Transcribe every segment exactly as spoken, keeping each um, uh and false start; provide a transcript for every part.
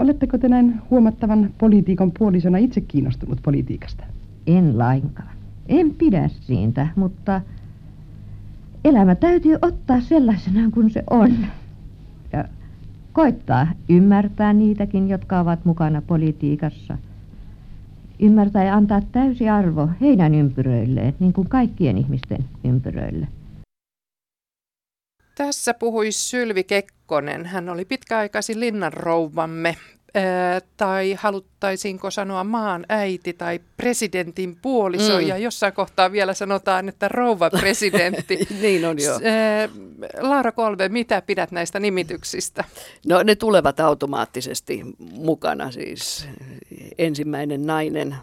Oletteko te näin huomattavan poliitikon puolisona itse kiinnostunut politiikasta? En lainkaan. En pidä siitä, mutta elämä täytyy ottaa sellaisena kuin se on. Ja koittaa ymmärtää niitäkin, jotka ovat mukana politiikassa. Ymmärtää ja antaa täysi arvo heidän ympyröilleen, niin kuin kaikkien ihmisten ympyröille. Tässä puhui Sylvi Kekkonen. Hän oli pitkäaikaisin linnanrouvamme, äh, tai haluttaisiinko sanoa maan äiti tai presidentin puoliso. Mm. Ja jossain kohtaa vielä sanotaan, että rouva presidentti. Niin on jo. Äh, Laura Kolbe, mitä pidät näistä nimityksistä? No ne tulevat automaattisesti mukana, siis ensimmäinen nainen,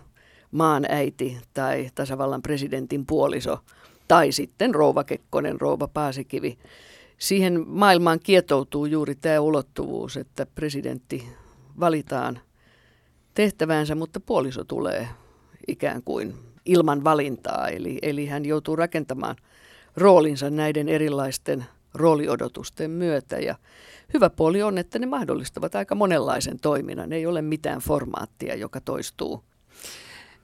maan äiti tai tasavallan presidentin puoliso. Tai sitten rouva Kekkonen, rouva Paasikivi. Siihen maailmaan kietoutuu juuri tämä ulottuvuus, että presidentti valitaan tehtäväänsä, mutta puoliso tulee ikään kuin ilman valintaa. Eli, eli hän joutuu rakentamaan roolinsa näiden erilaisten rooliodotusten myötä. Ja hyvä puoli on, että ne mahdollistavat aika monenlaisen toiminnan. Ei ole mitään formaattia, joka toistuu.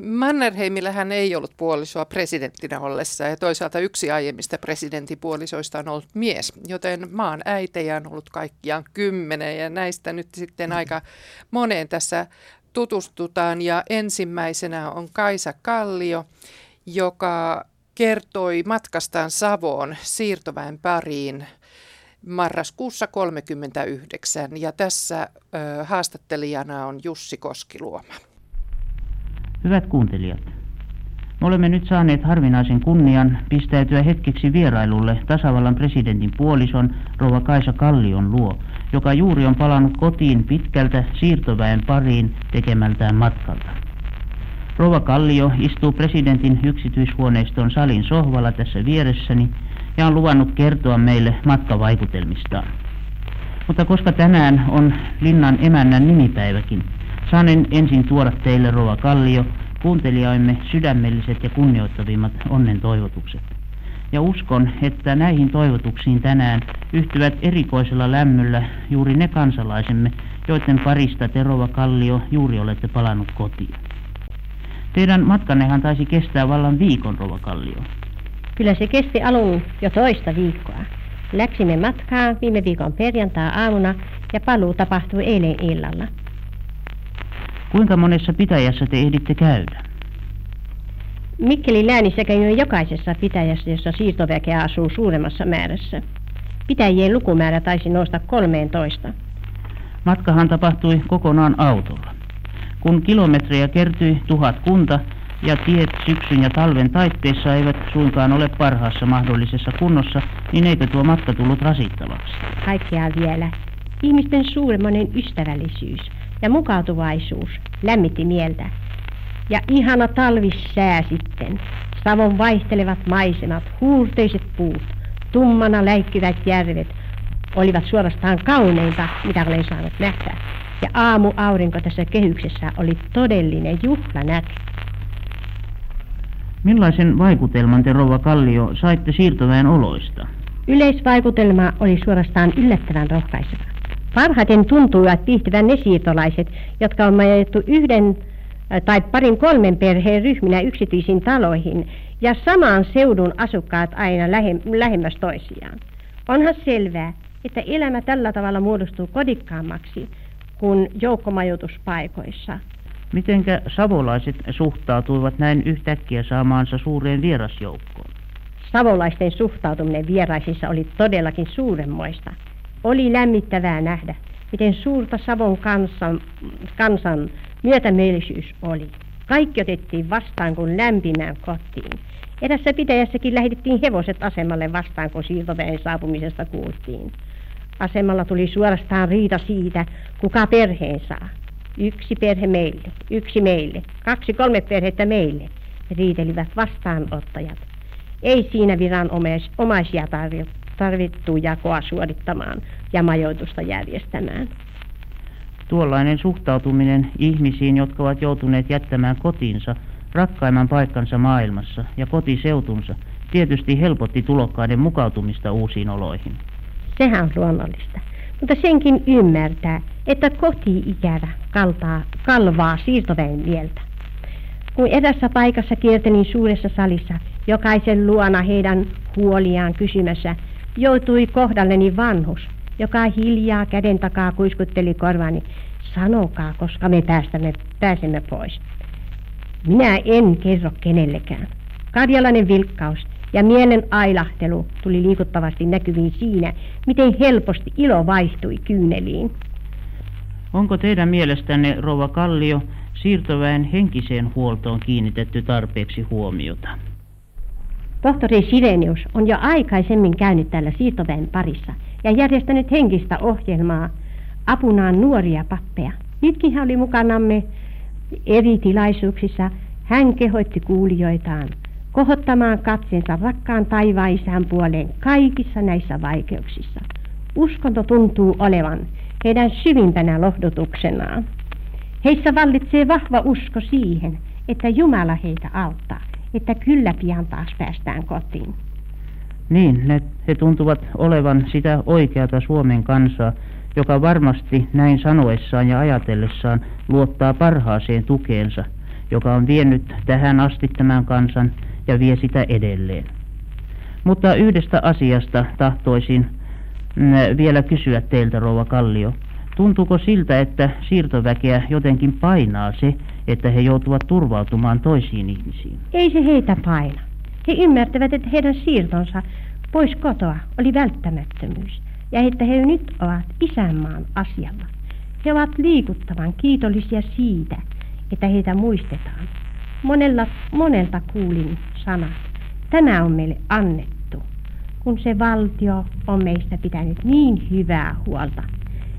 Mannerheimillä hän ei ollut puolisoa presidenttinä ollessa, ja toisaalta yksi aiemmista presidentin puolisoista on ollut mies, joten maan äitejä on ollut kaikkiaan kymmenen, ja näistä nyt sitten aika moneen tässä tutustutaan, ja ensimmäisenä on Kaisa Kallio, joka kertoi matkastaan Savoon siirtoväen pariin marraskuussa kolmekymmentäyhdeksän, ja tässä ö, haastattelijana on Jussi Koskiluoma. Hyvät kuuntelijat, me olemme nyt saaneet harvinaisen kunnian pistäytyä hetkeksi vierailulle tasavallan presidentin puolison rouva Kaisa Kallion luo, joka juuri on palannut kotiin pitkältä siirtoväen pariin tekemältään matkalta. Rouva Kallio istuu presidentin yksityishuoneiston salin sohvalla tässä vieressäni ja on luvannut kertoa meille matkavaikutelmistaan. Mutta koska tänään on linnan emännän nimipäiväkin, saanen ensin tuoda teille, rouva Kallio, kuuntelijoimme sydämelliset ja kunnioittavimmat onnen toivotukset. Ja uskon, että näihin toivotuksiin tänään yhtyvät erikoisella lämmöllä juuri ne kansalaisemme, joiden parista te, rouva Kallio, juuri olette palannut kotiin. Teidän matkannehan taisi kestää vallan viikon, rouva Kallio. Kyllä se kesti alun jo toista viikkoa. Läksimme matkaa viime viikon perjantai-aamuna ja paluu tapahtui eilen illalla. Kuinka monessa pitäjässä te ehditte käydä? Mikkelin läänissä käyn jokaisessa pitäjässä, jossa siirtoväkeä asuu suuremmassa määrässä. Pitäjien lukumäärä taisi nousta kolmeentoista. Matkahan tapahtui kokonaan autolla. Kun kilometrejä kertyi tuhat kunta ja tiet syksyn ja talven taitteessa eivät suinkaan ole parhaassa mahdollisessa kunnossa, niin eikö tuo matka tullut rasittavaksi? Kaikkea vielä. Ihmisten suuremmoinen ystävällisyys ja mukautuvaisuus lämmitti mieltä. Ja ihana talvissää sitten. Savon vaihtelevat maisemat, huurteiset puut, tummana läikkyvät järvet olivat suorastaan kauneinta, mitä olen saanut nähdä. Ja aamuaurinko tässä kehyksessä oli todellinen juhlanäky. Millaisen vaikutelman te, rouva Kallio, saitte siirtoväen oloista? Yleisvaikutelma oli suorastaan yllättävän rohkaiseva. Parhaiten tuntuivat viihtyvän ne siirtolaiset, jotka on majoitettu yhden tai parin kolmen perheen ryhminä yksityisiin taloihin, ja samaan seudun asukkaat aina lähe- lähemmäs toisiaan. Onhan selvää, että elämä tällä tavalla muodostuu kodikkaammaksi kuin joukkomajoituspaikoissa. Mitenkä savolaiset suhtautuivat näin yhtäkkiä saamaansa suureen vierasjoukkoon? Savolaisten suhtautuminen vieraisissa oli todellakin suuremmoista. Oli lämmittävää nähdä, miten suurta Savon kansan, kansan myötämielisyys oli. Kaikki otettiin vastaan kuin lämpimään kotiin. Erässä pitäjässäkin lähetettiin hevoset asemalle vastaan, kun siirtoväen saapumisesta kuultiin. Asemalla tuli suorastaan riita siitä, kuka perheen saa. Yksi perhe meille, yksi meille, kaksi kolme perhettä meille, riitelivät vastaanottajat. Ei siinä viranomaisia tarvittu. tarvittu jakoa suorittamaan ja majoitusta järjestämään. Tuollainen suhtautuminen ihmisiin, jotka ovat joutuneet jättämään kotiinsa, rakkaimman paikkansa maailmassa ja kotiseutunsa, tietysti helpotti tulokkaiden mukautumista uusiin oloihin. Sehän on luonnollista. mutta senkin ymmärtää, että koti-ikävä kaltaa, kalvaa siirtoväen mieltä. Kun erässä paikassa kiertelin suuressa salissa jokaisen luona heidän huoliaan kysymässä, joutui kohdalleni vanhus, joka hiljaa käden takaa kuiskutteli korvaani. Sanokaa, koska me päästämme, pääsemme pois. Minä en kerro kenellekään. Karjalainen vilkkaus ja mielen ailahtelu tuli liikuttavasti näkyviin siinä, miten helposti ilo vaihtui kyyneliin. Onko teidän mielestänne, rouva Kallio, siirtoväen henkiseen huoltoon kiinnitetty tarpeeksi huomiota? Tohtori Sirenius on jo aikaisemmin käynyt täällä siirtoväen parissa ja järjestänyt henkistä ohjelmaa apunaan nuoria pappeja. Nytkin hän oli mukanamme eri tilaisuuksissa. Hän kehoitti kuulijoitaan kohottamaan katseensa rakkaan taivaisään puoleen kaikissa näissä vaikeuksissa. Uskonto tuntuu olevan heidän syvimpänä lohdutuksenaan. Heissä vallitsee vahva usko siihen, että Jumala heitä auttaa, että kyllä pian taas päästään kotiin. Niin, ne, he tuntuvat olevan sitä oikeata Suomen kansaa, joka varmasti näin sanoessaan ja ajatellessaan luottaa parhaaseen tukeensa, joka on vienyt tähän asti tämän kansan ja vie sitä edelleen. Mutta yhdestä asiasta tahtoisin vielä kysyä teiltä, rouva Kallio. Tuntuuko siltä, että siirtoväkeä jotenkin painaa se, että he joutuvat turvautumaan toisiin ihmisiin? Ei se heitä paina. He ymmärtävät, että heidän siirtonsa pois kotoa oli välttämättömyys ja että he nyt ovat isänmaan asialla. He ovat liikuttavan kiitollisia siitä, että heitä muistetaan. Monella, monelta kuulin sanat. Tämä on meille annettu, kun se valtio on meistä pitänyt niin hyvää huolta.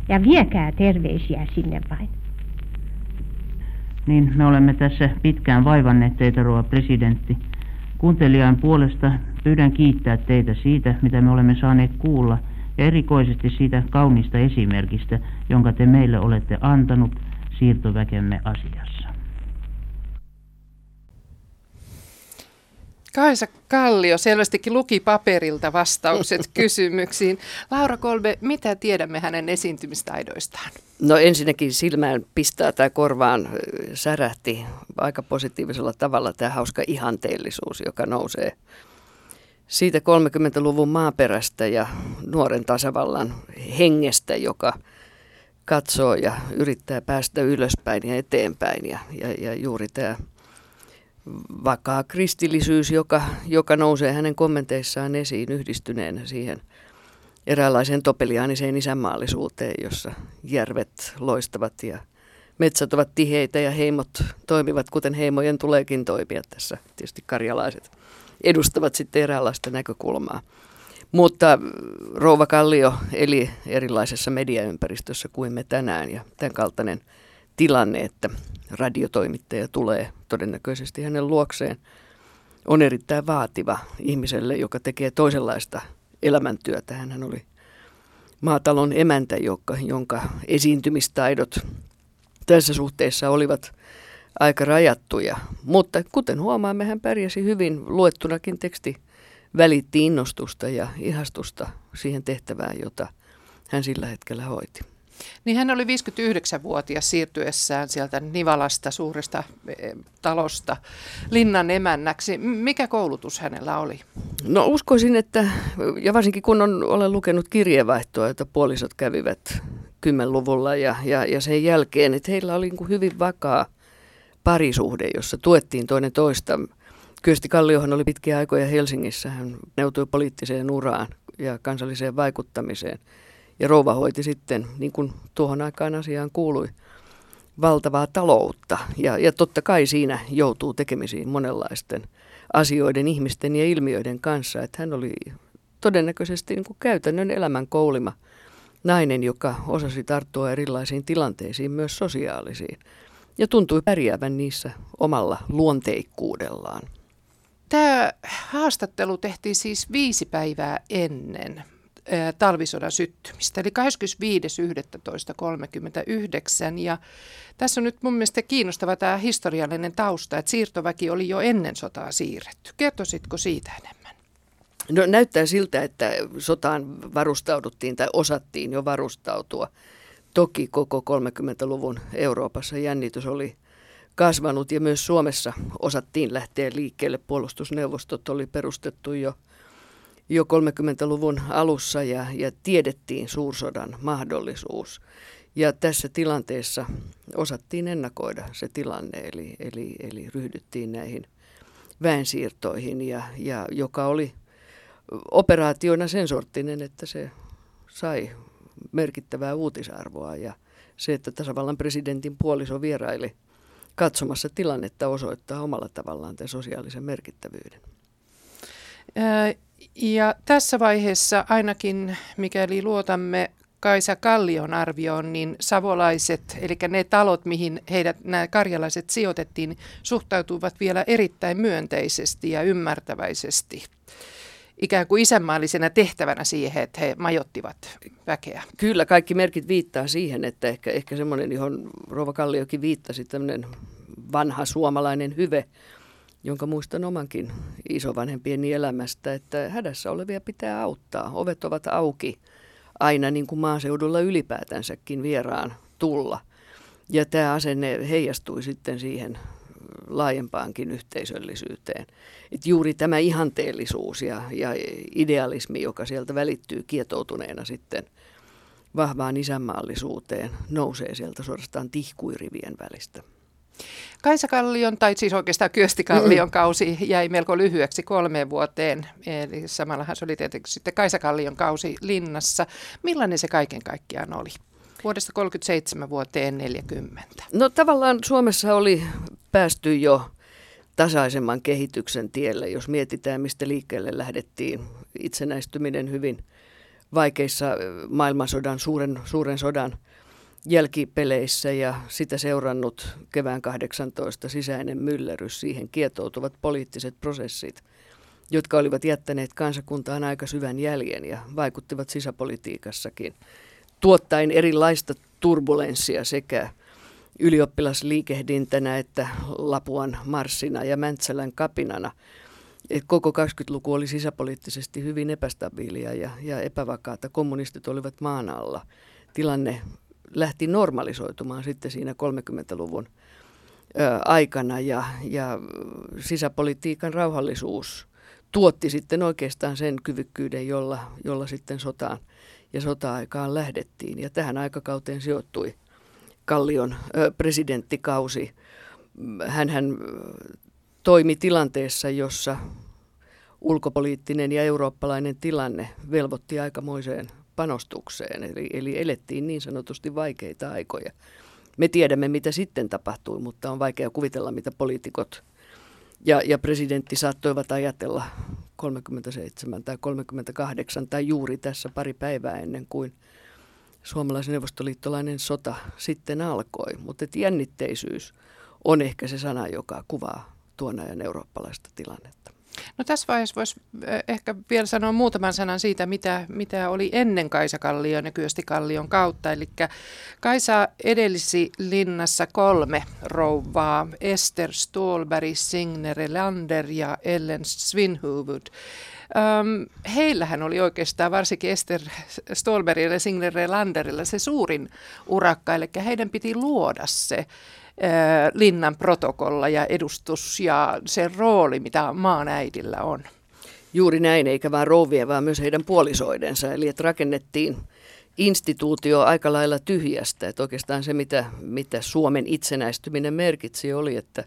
Ja viekää terveisiä sinne vain. Niin, me olemme tässä pitkään vaivanneet teitä, rouva presidentti. Kuuntelijan puolesta pyydän kiittää teitä siitä, mitä me olemme saaneet kuulla, ja erikoisesti siitä kaunista esimerkistä, jonka te meille olette antanut siirtoväkemme asiassa. Kaisa Kallio selvästikin luki paperilta vastaukset kysymyksiin. Laura Kolbe, mitä tiedämme hänen esiintymistaidoistaan? No ensinnäkin silmään pistää tai korvaan särähti aika positiivisella tavalla tämä hauska ihanteellisuus, joka nousee siitä kolmekymmentäluvun maaperästä ja nuoren tasavallan hengestä, joka katsoo ja yrittää päästä ylöspäin ja eteenpäin ja, ja, ja juuri tämä vakaa kristillisyys, joka, joka nousee hänen kommenteissaan esiin yhdistyneenä siihen eräänlaiseen topeliaaniseen isänmaallisuuteen, jossa järvet loistavat ja metsät ovat tiheitä ja heimot toimivat, kuten heimojen tuleekin toimia tässä. Tietysti karjalaiset edustavat sitten eräänlaista näkökulmaa. Mutta rouva Kallio eli erilaisessa mediaympäristössä kuin me tänään ja tämän kaltainen tilanne, että radiotoimittaja tulee todennäköisesti hänen luokseen, on erittäin vaativa ihmiselle, joka tekee toisenlaista elämäntyötä. Hän oli maatalon emäntä, joka, jonka esiintymistaidot tässä suhteessa olivat aika rajattuja. Mutta kuten huomaamme, hän pärjäsi hyvin. Luettunakin teksti välitti innostusta ja ihastusta siihen tehtävään, jota hän sillä hetkellä hoiti. Niin hän oli viisikymmentäyhdeksänvuotias siirtyessään sieltä Nivalasta suuresta talosta linnan emännäksi. Mikä koulutus hänellä oli? No uskoisin, että, ja varsinkin kun on, olen lukenut kirjeenvaihtoa, jota puolisot kävivät kymmenluvulla ja, ja, ja sen jälkeen, että heillä oli hyvin vakaa parisuhde, jossa tuettiin toinen toista. Kyösti Kalliohan oli pitkiä aikoja Helsingissä, hän neutui poliittiseen uraan ja kansalliseen vaikuttamiseen. Ja rouva hoiti sitten, niin kuin tuohon aikaan asiaan kuului, valtavaa taloutta. Ja, ja totta kai siinä joutuu tekemisiin monenlaisten asioiden, ihmisten ja ilmiöiden kanssa. Että hän oli todennäköisesti niin kuin käytännön elämän koulima nainen, joka osasi tarttua erilaisiin tilanteisiin, myös sosiaalisiin. Ja tuntui pärjäävän niissä omalla luonteikkuudellaan. Tämä haastattelu tehtiin siis viisi päivää ennen talvisodan syttymistä, eli kahdeskymmenesviides yhdestoista kolmekymmentäyhdeksän, ja tässä on nyt mun mielestä kiinnostava tämä historiallinen tausta, että siirtoväki oli jo ennen sotaa siirretty. Kertoisitko siitä enemmän? No, näyttää siltä, että sotaan varustauduttiin tai osattiin jo varustautua. Toki koko kolmekymmentäluvun Euroopassa jännitys oli kasvanut ja myös Suomessa osattiin lähteä liikkeelle. Puolustusneuvostot oli perustettu jo, jo kolmekymmentäluvun alussa ja, ja tiedettiin suursodan mahdollisuus. Ja tässä tilanteessa osattiin ennakoida se tilanne, eli, eli, eli ryhdyttiin näihin väensiirtoihin, ja, ja joka oli operaationa sen sorttinen, että se sai merkittävää uutisarvoa, ja se, että tasavallan presidentin puoliso vieraili katsomassa tilannetta, osoittaa omalla tavallaan tämän sosiaalisen merkittävyyden. Ja tässä vaiheessa ainakin, mikäli luotamme Kaisa Kallion arvioon, niin savolaiset, eli ne talot, mihin heidät, nämä karjalaiset sijoitettiin, suhtautuivat vielä erittäin myönteisesti ja ymmärtäväisesti. Ikään kuin isänmaallisena tehtävänä siihen, että he majoittivat väkeä. Kyllä, kaikki merkit viittaa siihen, että ehkä, ehkä semmoinen, johon rouva Kalliokin viittasi, tämmöinen vanha suomalainen hyve, jonka muistan omankin isovanhempieni elämästä, että hädässä olevia pitää auttaa. Ovet ovat auki aina, niin kuin maaseudulla ylipäätänsäkin vieraan tulla. Ja tämä asenne heijastui sitten siihen laajempaankin yhteisöllisyyteen. Et juuri tämä ihanteellisuus ja, ja idealismi, joka sieltä välittyy kietoutuneena sitten vahvaan isänmaallisuuteen, nousee sieltä suorastaan tihkuirivien välistä. Kaisa Kallion, tai siis oikeastaan Kyösti Kallion kausi jäi melko lyhyeksi kolmeen vuoteen. Eli samallahan se oli tietenkin sitten Kaisa Kallion kausi linnassa. Millainen se kaiken kaikkiaan oli? Vuodesta kolmekymmentäseitsemän vuoteen neljäkymmentä. No, tavallaan Suomessa oli päästy jo tasaisemman kehityksen tielle, jos mietitään, mistä liikkeelle lähdettiin. Itsenäistyminen hyvin vaikeissa maailmansodan, suuren, suuren sodan jälkipeleissä ja sitä seurannut kevään kahdeksantoista sisäinen myllerys, siihen kietoutuvat poliittiset prosessit, jotka olivat jättäneet kansakuntaan aika syvän jäljen ja vaikuttivat sisäpolitiikassakin, tuottaen erilaista turbulenssia sekä ylioppilasliikehdintänä että Lapuan marssina ja Mäntsälän kapinana. Et koko kaksikymmentäluku oli sisäpoliittisesti hyvin epästabiilia ja, ja epävakaata. Kommunistit olivat maan alla. Tilanne lähti normalisoitumaan sitten siinä kolmekymmentäluvun ö, aikana ja, ja sisäpolitiikan rauhallisuus tuotti sitten oikeastaan sen kyvykkyyden, jolla, jolla sitten sotaan ja sota-aikaan lähdettiin. Ja tähän aikakauteen sijoittui Kallion ö, presidenttikausi. Hänhän toimi tilanteessa, jossa ulkopoliittinen ja eurooppalainen tilanne velvoitti aikamoiseen panostukseen. Eli, eli elettiin niin sanotusti vaikeita aikoja. Me tiedämme, mitä sitten tapahtui, mutta on vaikea kuvitella, mitä poliitikot ja, ja presidentti saattoivat ajatella kolmekymmentäseitsemän tai kolmekymmentäkahdeksan tai juuri tässä pari päivää ennen kuin suomalaisen neuvostoliittolainen sota sitten alkoi. Mutta jännitteisyys on ehkä se sana, joka kuvaa tuon ajan eurooppalaista tilannetta. No, tässä vaiheessa voisi ehkä vielä sanoa muutaman sanan siitä, mitä, mitä oli ennen Kaisa Kallion ja Kyösti Kallion kautta. Eli Kaisa edelsi linnassa kolme rouvaa, Ester Ståhlberg, Signe Relander ja Ellen Svinhufvud. Um, heillähän oli oikeastaan, varsinkin Ester Ståhlbergilla ja Signe Relanderilla, se suurin urakka, eli heidän piti luoda se linnan protokolla ja edustus ja se rooli, mitä maan äidillä on. Juuri näin, eikä vain rouvia, vaan myös heidän puolisoidensa. Eli että rakennettiin instituutio aika lailla tyhjästä. Että oikeastaan se, mitä, mitä Suomen itsenäistyminen merkitsi, oli, että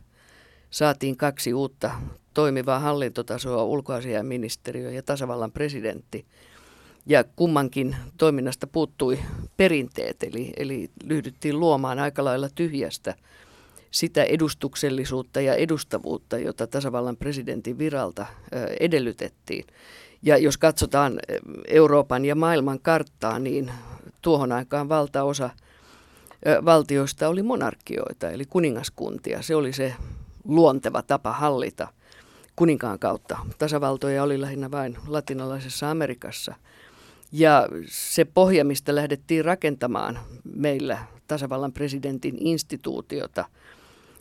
saatiin kaksi uutta toimivaa hallintotasoa, ulkoasiainministeriö ja tasavallan presidentti. Ja kummankin toiminnasta puuttui perinteet, eli, eli lyhdyttiin luomaan aika lailla tyhjästä sitä edustuksellisuutta ja edustavuutta, jota tasavallan presidentin viralta edellytettiin. Ja jos katsotaan Euroopan ja maailman karttaa, niin tuohon aikaan valtaosa valtioista oli monarkioita, eli kuningaskuntia. Se oli se luonteva tapa hallita kuninkaan kautta. Tasavaltoja oli lähinnä vain latinalaisessa Amerikassa. Ja se pohja, mistä lähdettiin rakentamaan meillä tasavallan presidentin instituutiota,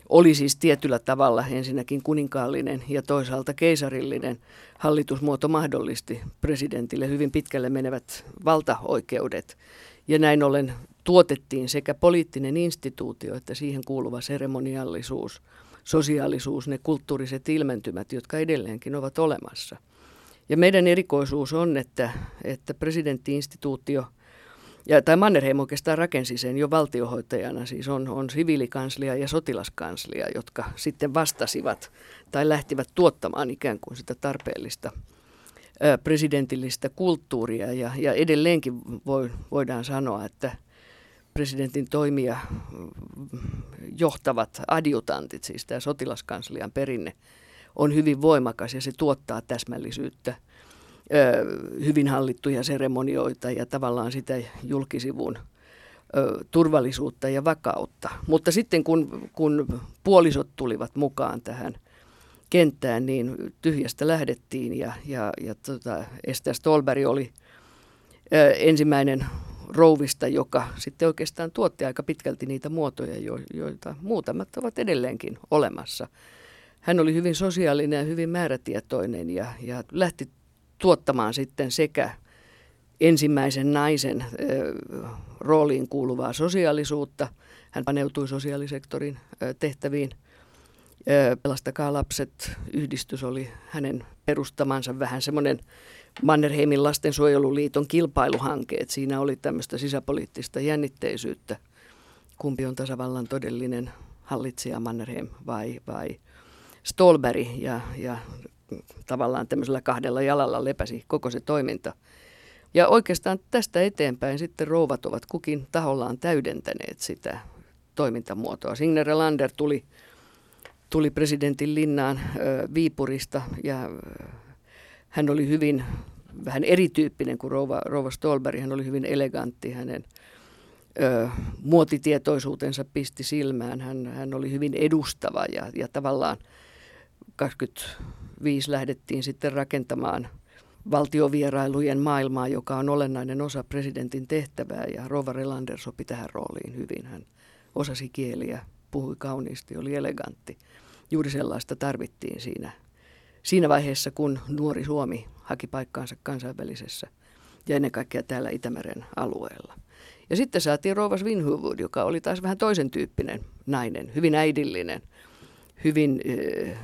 oli siis tietyllä tavalla ensinnäkin kuninkaallinen ja toisaalta keisarillinen hallitusmuoto mahdollisti presidentille hyvin pitkälle menevät valtaoikeudet. Ja näin ollen tuotettiin sekä poliittinen instituutio että siihen kuuluva seremoniallisuus, sosiaalisuus, ne kulttuuriset ilmentymät, jotka edelleenkin ovat olemassa. Ja meidän erikoisuus on, että, että presidentti-instituutio, ja, tai Mannerheim oikeastaan rakensi sen jo valtiohoitajana, siis on, on siviilikanslia ja sotilaskanslia, jotka sitten vastasivat tai lähtivät tuottamaan ikään kuin sitä tarpeellista ö, presidentillistä kulttuuria. Ja, ja edelleenkin voi, voidaan sanoa, että presidentin toimia johtavat adjutantit, siis tämä sotilaskanslian perinne, on hyvin voimakas ja se tuottaa täsmällisyyttä, ö, hyvin hallittuja seremonioita ja tavallaan sitä julkisivun ö, turvallisuutta ja vakautta. Mutta sitten kun, kun puolisot tulivat mukaan tähän kenttään, niin tyhjästä lähdettiin ja, ja, ja tota, Ester Ståhlberg oli ö, ensimmäinen rouvista, joka sitten oikeastaan tuotti aika pitkälti niitä muotoja, jo, joita muutamat ovat edelleenkin olemassa. Hän oli hyvin sosiaalinen ja hyvin määrätietoinen ja, ja lähti tuottamaan sitten sekä ensimmäisen naisen ö, rooliin kuuluvaa sosiaalisuutta. Hän paneutui sosiaalisektorin ö, tehtäviin. Ö, Pelastakaa lapset -yhdistys oli hänen perustamansa vähän semmoinen Mannerheimin lastensuojeluliiton kilpailuhanke. Et siinä oli tämmöistä sisäpoliittista jännitteisyyttä. Kumpi on tasavallan todellinen hallitsija, Mannerheim vai... vai Ståhlberg ja, ja tavallaan tämmöisellä kahdella jalalla lepäsi koko se toiminta. Ja oikeastaan tästä eteenpäin sitten rouvat ovat kukin tahollaan täydentäneet sitä toimintamuotoa. Signe Relander tuli, tuli presidentin linnaan ö, Viipurista ja ö, hän oli hyvin vähän erityyppinen kuin rouva, rouva Ståhlberg. Hän oli hyvin elegantti, hänen ö, muotitietoisuutensa pisti silmään. Hän, hän oli hyvin edustava ja, ja tavallaan kaksikymmentäviisi lähdettiin sitten rakentamaan valtiovierailujen maailmaa, joka on olennainen osa presidentin tehtävää, ja rouva Relander sopi tähän rooliin hyvin. Hän osasi kieliä, puhui kauniisti, oli elegantti. Juuri sellaista tarvittiin siinä, siinä vaiheessa, kun nuori Suomi haki paikkaansa kansainvälisessä ja ennen kaikkea täällä Itämeren alueella. Ja sitten saatiin rouva Svinhufvud, joka oli taas vähän toisen tyyppinen nainen, hyvin äidillinen, hyvin... Äh,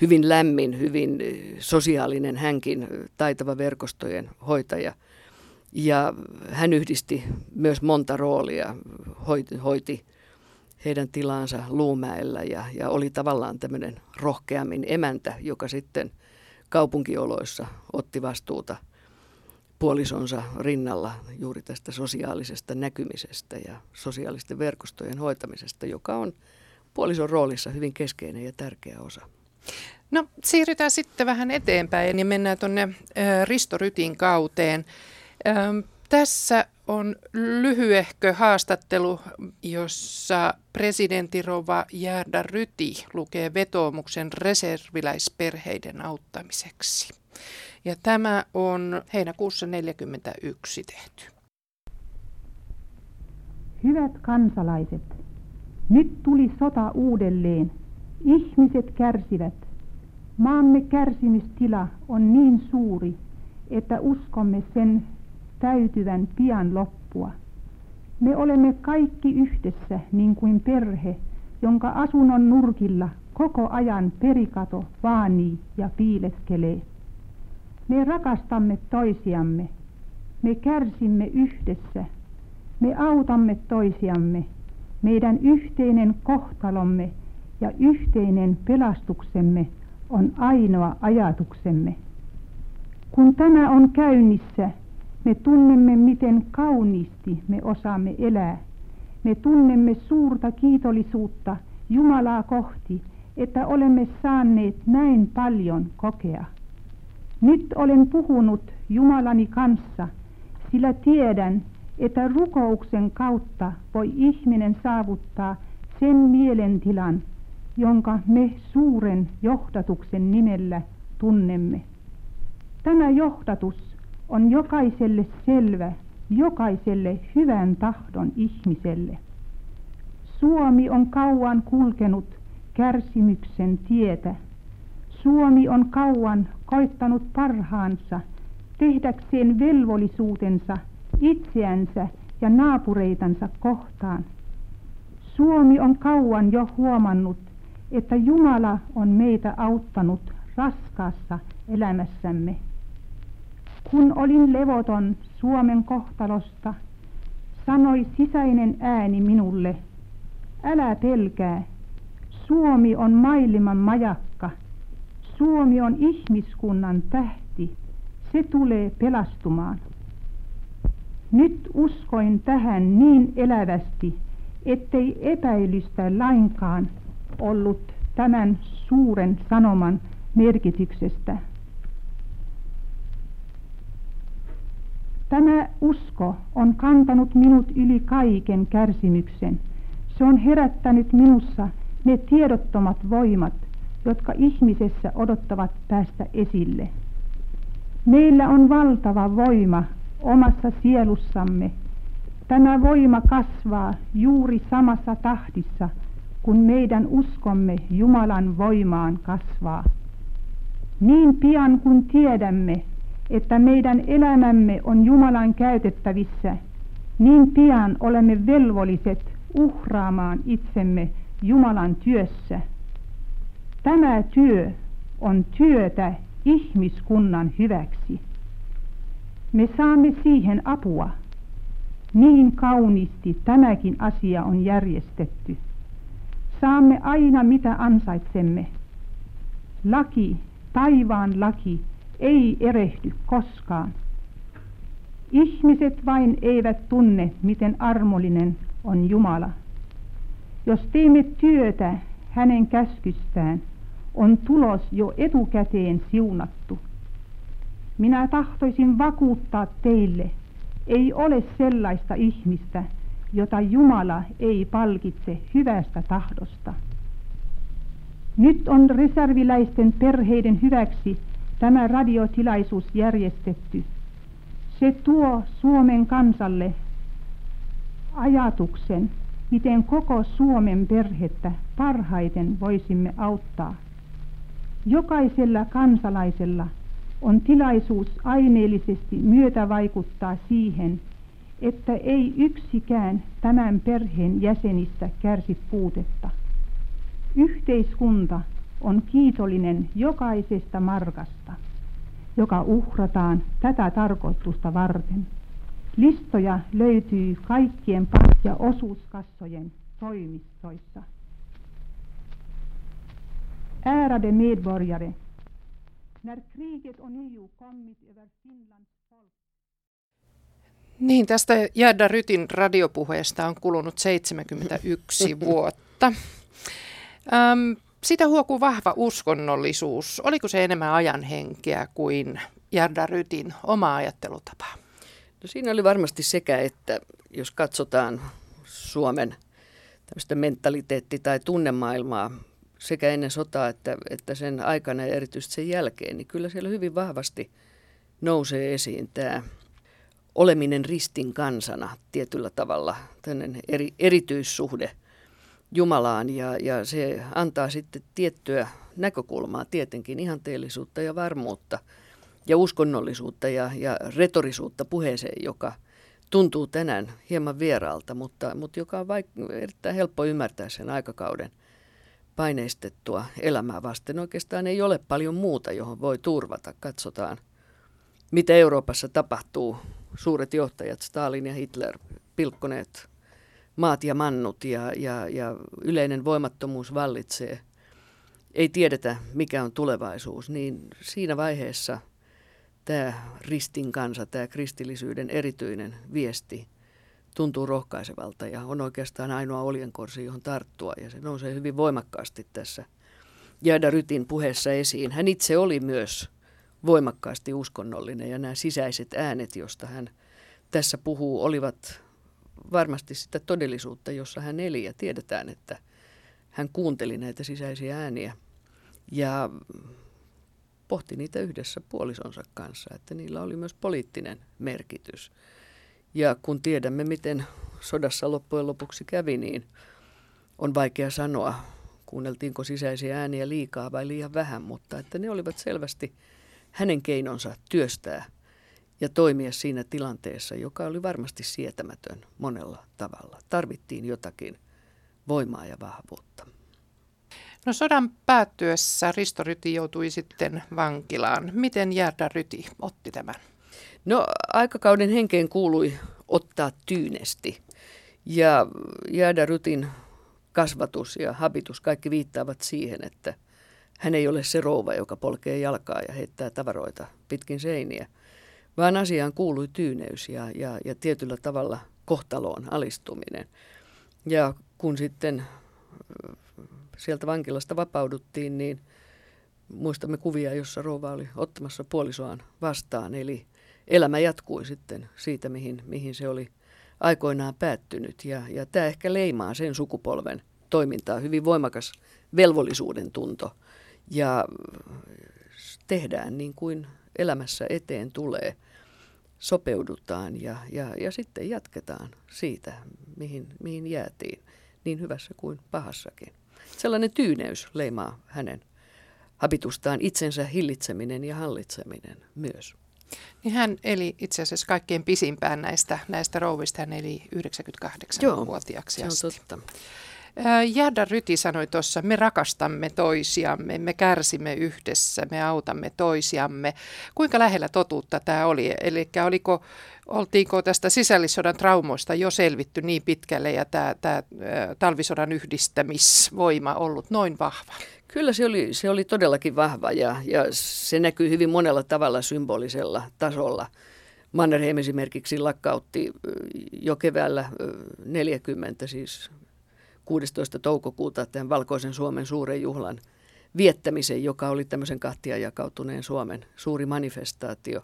Hyvin lämmin, hyvin sosiaalinen hänkin, taitava verkostojen hoitaja. Ja hän yhdisti myös monta roolia, hoiti heidän tilaansa Luumäellä ja, ja oli tavallaan tämmöinen rohkeammin emäntä, joka sitten kaupunkioloissa otti vastuuta puolisonsa rinnalla juuri tästä sosiaalisesta näkymisestä ja sosiaalisten verkostojen hoitamisesta, joka on puolison roolissa hyvin keskeinen ja tärkeä osa. No siirrytään sitten vähän eteenpäin ja mennään tuonne Risto Rytin kauteen. Tässä on lyhyehkö haastattelu, jossa presidenttirova Gerda Ryti lukee vetoomuksen reserviläisperheiden auttamiseksi. Ja tämä on heinäkuussa neljäkymmentäyksi tehty. Hyvät kansalaiset, nyt tuli sota uudelleen. Ihmiset kärsivät. Maamme kärsimystila on niin suuri, että uskomme sen täytyvän pian loppua. Me olemme kaikki yhdessä niin kuin perhe, jonka asunnon nurkilla koko ajan perikato vaanii ja piileskelee. Me rakastamme toisiamme. Me kärsimme yhdessä. Me autamme toisiamme. Meidän yhteinen kohtalomme ja yhteinen pelastuksemme on ainoa ajatuksemme. Kun tämä on käynnissä, me tunnemme, miten kauniisti me osaamme elää. Me tunnemme suurta kiitollisuutta Jumalaa kohti, että olemme saaneet näin paljon kokea. Nyt olen puhunut Jumalani kanssa, sillä tiedän, että rukouksen kautta voi ihminen saavuttaa sen mielentilan, jonka me suuren johdatuksen nimellä tunnemme. Tämä johdatus on jokaiselle selvä, jokaiselle hyvän tahdon ihmiselle. Suomi on kauan kulkenut kärsimyksen tietä. Suomi on kauan koittanut parhaansa tehdäkseen velvollisuutensa itseänsä ja naapureitansa kohtaan. Suomi on kauan jo huomannut, että Jumala on meitä auttanut raskaassa elämässämme. Kun olin levoton Suomen kohtalosta, sanoi sisäinen ääni minulle, älä pelkää, Suomi on maailman majakka, Suomi on ihmiskunnan tähti, se tulee pelastumaan. Nyt uskoin tähän niin elävästi, ettei epäilystä lainkaan ollut tämän suuren sanoman merkityksestä. Tämä usko on kantanut minut yli kaiken kärsimyksen. Se on herättänyt minussa ne tiedottomat voimat, jotka ihmisessä odottavat päästä esille. Meillä on valtava voima omassa sielussamme. Tämä voima kasvaa juuri samassa tahdissa, kun meidän uskomme Jumalan voimaan kasvaa. Niin pian kun tiedämme, että meidän elämämme on Jumalan käytettävissä, niin pian olemme velvolliset uhraamaan itsemme Jumalan työssä. Tämä työ on työtä ihmiskunnan hyväksi. Me saamme siihen apua. Niin kauniisti tämäkin asia on järjestetty. Saamme aina mitä ansaitsemme. Laki, taivaan laki, ei erehdy koskaan. Ihmiset vain eivät tunne, miten armollinen on Jumala. Jos teemme työtä hänen käskystään, on tulos jo etukäteen siunattu. Minä tahtoisin vakuuttaa teille, ei ole sellaista ihmistä, jota Jumala ei palkitse hyvästä tahdosta. Nyt on reserviläisten perheiden hyväksi tämä radiotilaisuus järjestetty. Se tuo Suomen kansalle ajatuksen, miten koko Suomen perhettä parhaiten voisimme auttaa. Jokaisella kansalaisella on tilaisuus aineellisesti myötävaikuttaa siihen, että ei yksikään tämän perheen jäsenistä kärsi puutetta. Yhteiskunta on kiitollinen jokaisesta markasta, joka uhrataan tätä tarkoitusta varten. Listoja löytyy kaikkien pankki- ja osuuskassojen toimistoissa. Ärade medborgare. När kriget och nu kommit över Finlands folk. Niin, tästä Gerda Rytin radiopuheesta on kulunut seitsemänkymmentäyksi vuotta. Öm, sitä huokuu vahva uskonnollisuus. Oliko se enemmän ajan henkeä kuin Gerda Rytin oma ajattelutapa? No, siinä oli varmasti sekä, että jos katsotaan Suomen tämmöistä mentaliteetti- tai tunnemaailmaa sekä ennen sotaa että, että sen aikana ja erityisesti sen jälkeen, niin kyllä siellä hyvin vahvasti nousee esiin tämä oleminen ristin kansana tietyllä tavalla, tämmöinen eri, erityissuhde Jumalaan, ja, ja se antaa sitten tiettyä näkökulmaa, tietenkin ihanteellisuutta ja varmuutta ja uskonnollisuutta ja, ja retorisuutta puheeseen, joka tuntuu tänään hieman vieraalta, mutta, mutta joka on vaik- erittäin helppo ymmärtää sen aikakauden paineistettua elämää vasten. Oikeastaan ei ole paljon muuta, johon voi turvata. Katsotaan, mitä Euroopassa tapahtuu. Suuret johtajat, Stalin ja Hitler, pilkkoneet maat ja mannut, ja, ja, ja yleinen voimattomuus vallitsee. Ei tiedetä, mikä on tulevaisuus, niin siinä vaiheessa tämä ristin kansa, tämä kristillisyyden erityinen viesti tuntuu rohkaisevalta ja on oikeastaan ainoa oljenkorsi, johon tarttua, ja se nousee hyvin voimakkaasti tässä Gerda Rytin puheessa esiin. Hän itse oli myös voimakkaasti uskonnollinen, ja nämä sisäiset äänet, joista hän tässä puhuu, olivat varmasti sitä todellisuutta, jossa hän eli, ja tiedetään, että hän kuunteli näitä sisäisiä ääniä ja pohti niitä yhdessä puolisonsa kanssa, että niillä oli myös poliittinen merkitys. Ja kun tiedämme, miten sodassa loppujen lopuksi kävi, niin on vaikea sanoa, kuunneltiinko sisäisiä ääniä liikaa vai liian vähän, mutta että ne olivat selvästi hänen keinonsa työstää ja toimia siinä tilanteessa, joka oli varmasti sietämätön monella tavalla. Tarvittiin jotakin voimaa ja vahvuutta. No sodan päättyessä Risto Ryti joutui sitten vankilaan. Miten Gerda Ryti otti tämän? No aikakauden henkeen kuului ottaa tyynesti. Ja Gerda Rytin kasvatus ja habitus kaikki viittaavat siihen, että hän ei ole se rouva, joka polkee jalkaa ja heittää tavaroita pitkin seiniä. Vaan asiaan kuului tyyneys ja, ja, ja tietyllä tavalla kohtaloon alistuminen. Ja kun sitten sieltä vankilasta vapauduttiin, niin muistamme kuvia, jossa rouva oli ottamassa puolisoaan vastaan. Eli elämä jatkui sitten siitä, mihin, mihin se oli aikoinaan päättynyt. Ja, ja tämä ehkä leimaa sen sukupolven toimintaa. Hyvin voimakas velvollisuuden tunto. Ja tehdään niin kuin elämässä eteen tulee. Sopeudutaan ja, ja, ja sitten jatketaan siitä, mihin, mihin jäätiin. Niin hyvässä kuin pahassakin. Sellainen tyyneys leimaa hänen habitustaan, itsensä hillitseminen ja hallitseminen myös. Niin hän eli itse asiassa kaikkein pisimpään näistä, näistä rouvista, hän eli yhdeksänkymmentäkahdeksanvuotiaaksi asti. Se on totta. Gerda Ryti sanoi tuossa, me rakastamme toisiamme, me kärsimme yhdessä, me autamme toisiamme. Kuinka lähellä totuutta tämä oli? Eli oliko, oltiinko tästä sisällissodan traumoista jo selvitty niin pitkälle ja tämä, tämä talvisodan yhdistämisvoima ollut noin vahva? Kyllä se oli, se oli todellakin vahva ja, ja se näkyy hyvin monella tavalla symbolisella tasolla. Mannerheim esimerkiksi lakkautti jo keväällä neljäkymmentä, siis kuudestoista toukokuuta tämän Valkoisen Suomen suuren juhlan viettämisen, joka oli tämmöisen kahtia jakautuneen Suomen suuri manifestaatio.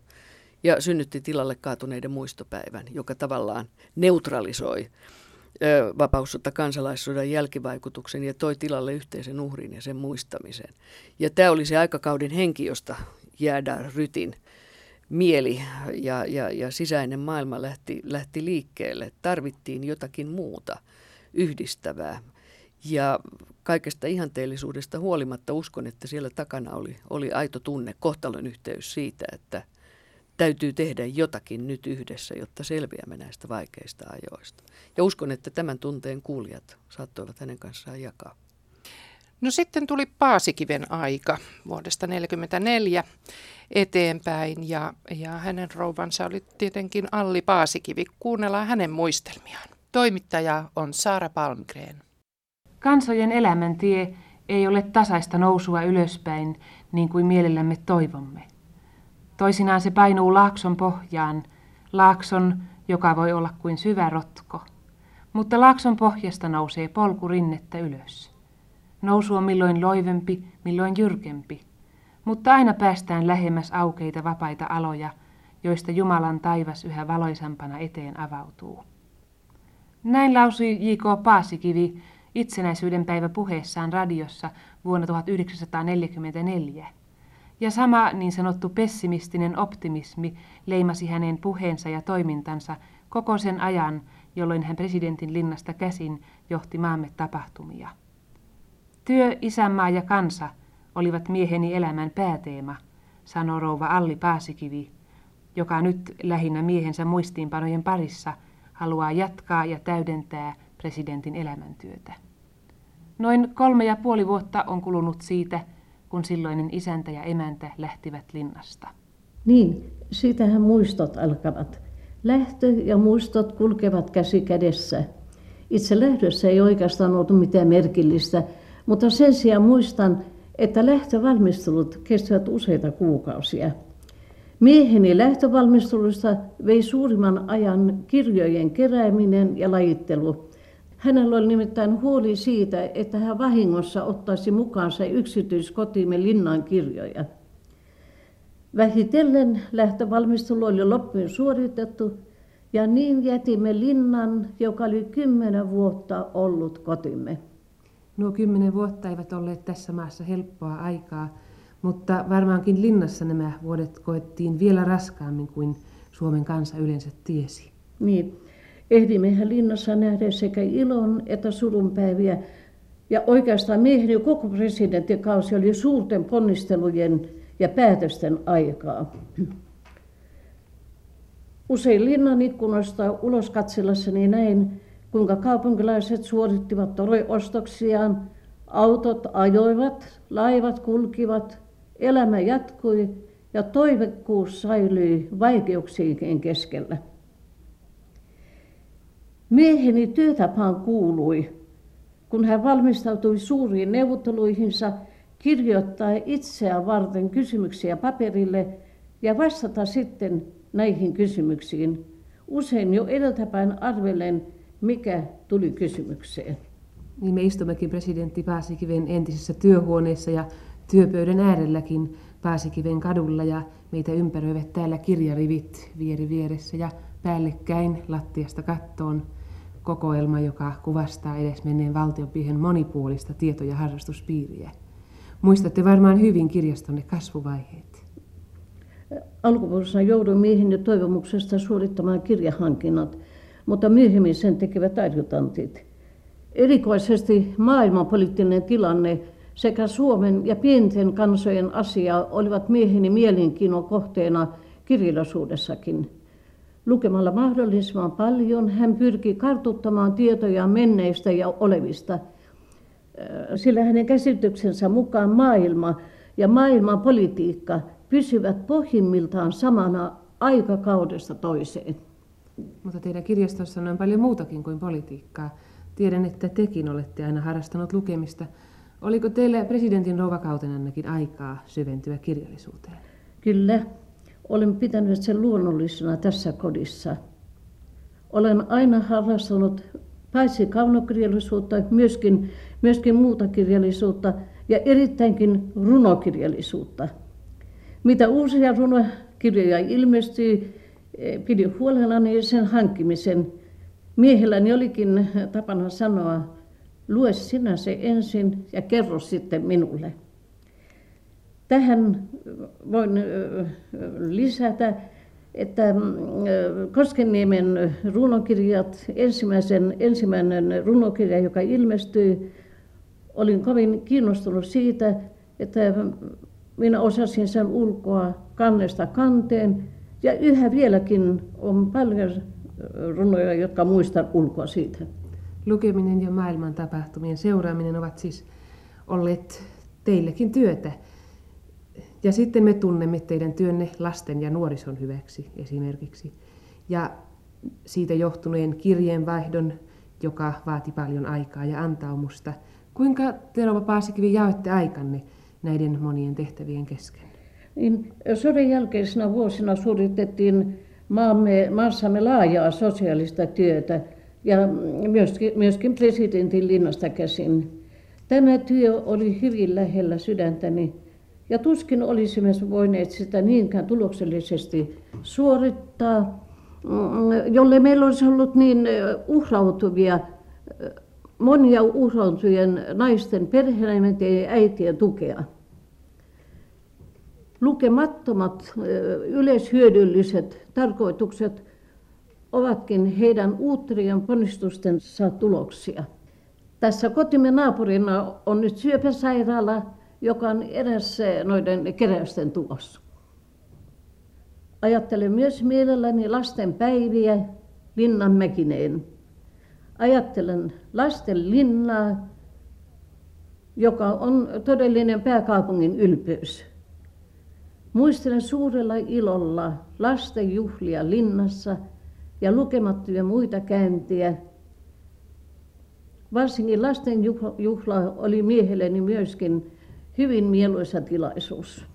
Ja synnytti tilalle kaatuneiden muistopäivän, joka tavallaan neutralisoi ö, vapaussota kansalaissodan jälkivaikutuksen ja toi tilalle yhteisen uhrin ja sen muistamisen. Ja tämä oli se aikakauden henki, josta Gerda Rytin mieli ja, ja, ja sisäinen maailma lähti, lähti liikkeelle. Tarvittiin jotakin muuta yhdistävää. Ja kaikesta ihanteellisuudesta huolimatta uskon, että siellä takana oli, oli aito tunne, kohtalon yhteys siitä, että täytyy tehdä jotakin nyt yhdessä, jotta selviämme näistä vaikeista ajoista. Ja uskon, että tämän tunteen kuulijat saattoivat hänen kanssaan jakaa. No sitten tuli Paasikiven aika vuodesta tuhatyhdeksänsataaneljäkymmentäneljä eteenpäin ja, ja hänen rouvansa oli tietenkin Alli Paasikivi. Kuunnellaan hänen muistelmiaan. Toimittaja on Saara Palmgren. Kansojen elämäntie ei ole tasaista nousua ylöspäin, niin kuin mielellämme toivomme. Toisinaan se painuu laakson pohjaan, laakson, joka voi olla kuin syvä rotko. Mutta laakson pohjasta nousee polku rinnettä ylös. Nousu on milloin loivempi, milloin jyrkempi, mutta aina päästään lähemmäs aukeita vapaita aloja, joista Jumalan taivas yhä valoisampana eteen avautuu. Näin lausui J K. Paasikivi itsenäisyyden päivä puheessaan radiossa vuonna tuhatyhdeksänsataaneljäkymmentäneljä. Ja sama niin sanottu pessimistinen optimismi leimasi hänen puheensa ja toimintansa koko sen ajan, jolloin hän presidentin linnasta käsin johti maamme tapahtumia. Työ, isänmaa ja kansa olivat mieheni elämän pääteema, sanoi rouva Alli Paasikivi, joka nyt lähinnä miehensä muistiinpanojen parissa haluaa jatkaa ja täydentää presidentin elämäntyötä. Noin kolme ja puoli vuotta on kulunut siitä, kun silloinen isäntä ja emäntä lähtivät linnasta. Niin, siitähän muistot alkavat. Lähtö ja muistot kulkevat käsi kädessä. Itse lähdössä ei oikeastaan ollut mitään merkillistä, mutta sen sijaan muistan, että lähtövalmistelut kestivät useita kuukausia. Mieheni lähtövalmistelusta vei suurimman ajan kirjojen kerääminen ja lajittelu. Hänellä oli nimittäin huoli siitä, että hän vahingossa ottaisi mukaansa yksityiskotiimme linnan kirjoja. Vähitellen lähtövalmistelu oli loppuun suoritettu ja niin jätimme linnan, joka oli kymmenen vuotta ollut kotimme. Nuo kymmenen vuotta eivät olleet tässä maassa helppoa aikaa, mutta varmaankin linnassa nämä vuodet koettiin vielä raskaammin kuin Suomen kansa yleensä tiesi. Niin. Ehdimmehän linnassa nähdä sekä ilon että surun päiviä, Ja oikeastaan mieheni koko presidenttikausi oli suurten ponnistelujen ja päätösten aikaa. Usein linnan ikkunasta ulos katsellessani näin, kuinka kaupunkilaiset suorittivat toriostoksiaan, autot ajoivat, laivat kulkivat, elämä jatkui ja toivekkuus säilyi vaikeuksienkin keskellä. Mieheni työtapaan kuului, kun hän valmistautui suuriin neuvotteluihinsa, kirjoittaa itseään varten kysymyksiä paperille ja vastata sitten näihin kysymyksiin, usein jo edeltäpäin arvellen, mikä tuli kysymykseen. Niin me istummekin presidentti Paasikiven entisessä työhuoneessa ja työpöydän äärelläkin Paasikiven kadulla, ja meitä ympäröivät täällä kirjarivit vieri vieressä ja päällekkäin lattiasta kattoon kokoelma, joka kuvastaa edesmenneen valtionpiihen monipuolista tieto- ja harrastuspiiriä. Muistatte varmaan hyvin kirjastonne kasvuvaiheet. Alkuvuosina jouduin mieheni toivomuksesta suorittamaan kirjahankinnat, mutta myöhemmin sen tekevät adjutantit. Erikoisesti maailmanpoliittinen tilanne sekä Suomen ja pienten kansojen asia olivat mieheni mielenkiinnon kohteena kirjallisuudessakin. Lukemalla mahdollisimman paljon hän pyrki kartuttamaan tietoja menneistä ja olevista, sillä hänen käsityksensä mukaan maailma ja maailmanpolitiikka pysyvät pohjimmiltaan samana aikakaudesta toiseen. Mutta teidän kirjastossa on paljon muutakin kuin politiikkaa. Tiedän, että tekin olette aina harrastanut lukemista. Oliko teillä presidentin rouvakautenannekin aikaa syventyä kirjallisuuteen? Kyllä. Olen pitänyt sen luonnollisena tässä kodissa. Olen aina harrastanut paitsi kaunokirjallisuutta, myöskin, myöskin muuta kirjallisuutta ja erittäinkin runokirjallisuutta. Mitä uusia runokirjoja ilmestyy, pidin huolellani sen hankkimisen. Miehelläni olikin tapana sanoa, lue sinä se ensin ja kerro sitten minulle. Tähän voin lisätä, että Koskeniemen runokirjat, ensimmäisen, ensimmäinen runokirja, joka ilmestyi, olin kovin kiinnostunut siitä, että minä osasin sen ulkoa kannesta kanteen, ja yhä vieläkin on paljon runoja, jotka muistan ulkoa siitä. Lukeminen ja maailman tapahtumien seuraaminen ovat siis olleet teillekin työtä. Ja sitten me tunnemme teidän työnne lasten ja nuorison hyväksi esimerkiksi. Ja siitä johtuneen kirjeenvaihdon, joka vaati paljon aikaa ja antaumusta. Kuinka te, rouva Paasikivi, jaoitte aikanne näiden monien tehtävien kesken? Niin, sodan jälkeisenä vuosina suoritettiin maamme, maassamme laajaa sosiaalista työtä ja myöskin, myöskin presidentin linnasta käsin. Tämä työ oli hyvin lähellä sydäntäni. Ja tuskin olisimme voineet sitä niinkään tuloksellisesti suorittaa, jolle meillä olisi ollut niin uhrautuvia, monia uhrautuvien naisten perheenäitien ja äitien tukea. Lukemattomat yleishyödylliset tarkoitukset ovatkin heidän uutterien ponnistustensa tuloksia. Tässä kotimme naapurina on nyt syöpäsairaala, joka on eräs noiden keräysten tulos. Ajattelen myös mielelläni lasten päiviä linnan mäkineen. Ajattelen lasten linnaa, joka on todellinen pääkaupungin ylpeys. Muistelen suurella ilolla lasten juhlia linnassa ja lukemattomia muita käyntiä. Varsinkin lasten juhla oli miehelleni myöskin hyvin mieluisa tilaisuus.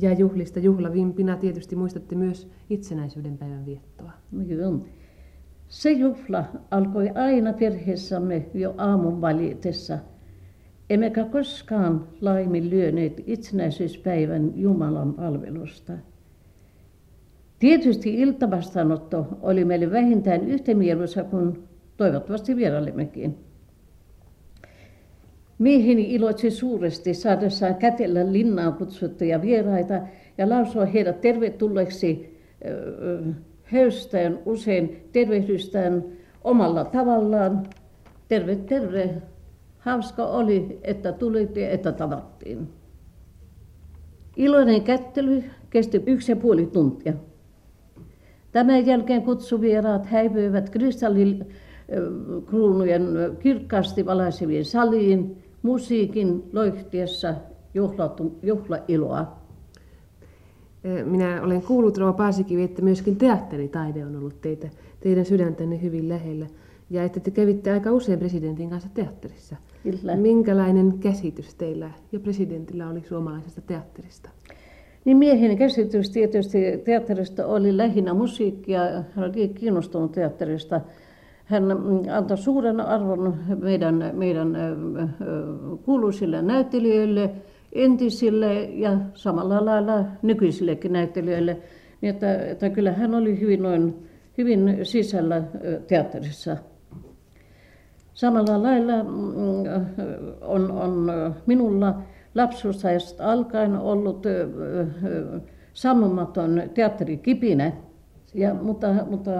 Ja juhlista juhlavimpina tietysti muistatte myös itsenäisyyden päivän viettoa. Joo. Se juhla alkoi aina perheessämme jo aamun valitessa. Emmekä koskaan laiminlyöneet itsenäisyyspäivän Jumalan palvelusta. Tietysti iltavastaanotto oli meille vähintään yhtä mieluisa kuin toivottavasti vierailemmekin. Mieheni iloitsi suuresti saadessaan kätellä linnaan kutsuttuja vieraita ja lausua heidät tervetulleeksi höystään usein tervehdystään omalla tavallaan. Terve, terve, Hauska oli, että tulit ja että tavattiin. Iloinen kättely kesti yksi ja puoli tuntia. Tämän jälkeen kutsuvieraat häipyivät kristallikruunujen kirkkaasti valaisevien saliin musiikin loihtiessa juhlailoa. Minä olen kuullut, rouva Paasikivi, että myöskin teatteritaide on ollut teitä, teidän sydäntänne hyvin lähellä. Ja että te kävitte aika usein presidentin kanssa teatterissa. Kyllä. Minkälainen käsitys teillä ja presidentillä oli suomalaisesta teatterista? Niin miehen käsitys tietysti teatterista oli lähinnä musiikkia. Hän oli kiinnostunut teatterista. Hän antoi suuren arvon meidän, meidän kuuluisille näyttelijöille, entisille ja samalla lailla nykyisillekin näyttelijöille. Niin että, että kyllä hän oli hyvin noin hyvin sisällä teatterissa. Samalla lailla on, on minulla lapsuudesta alkaen ollut sammumaton teatterikipinä, ja, mutta, mutta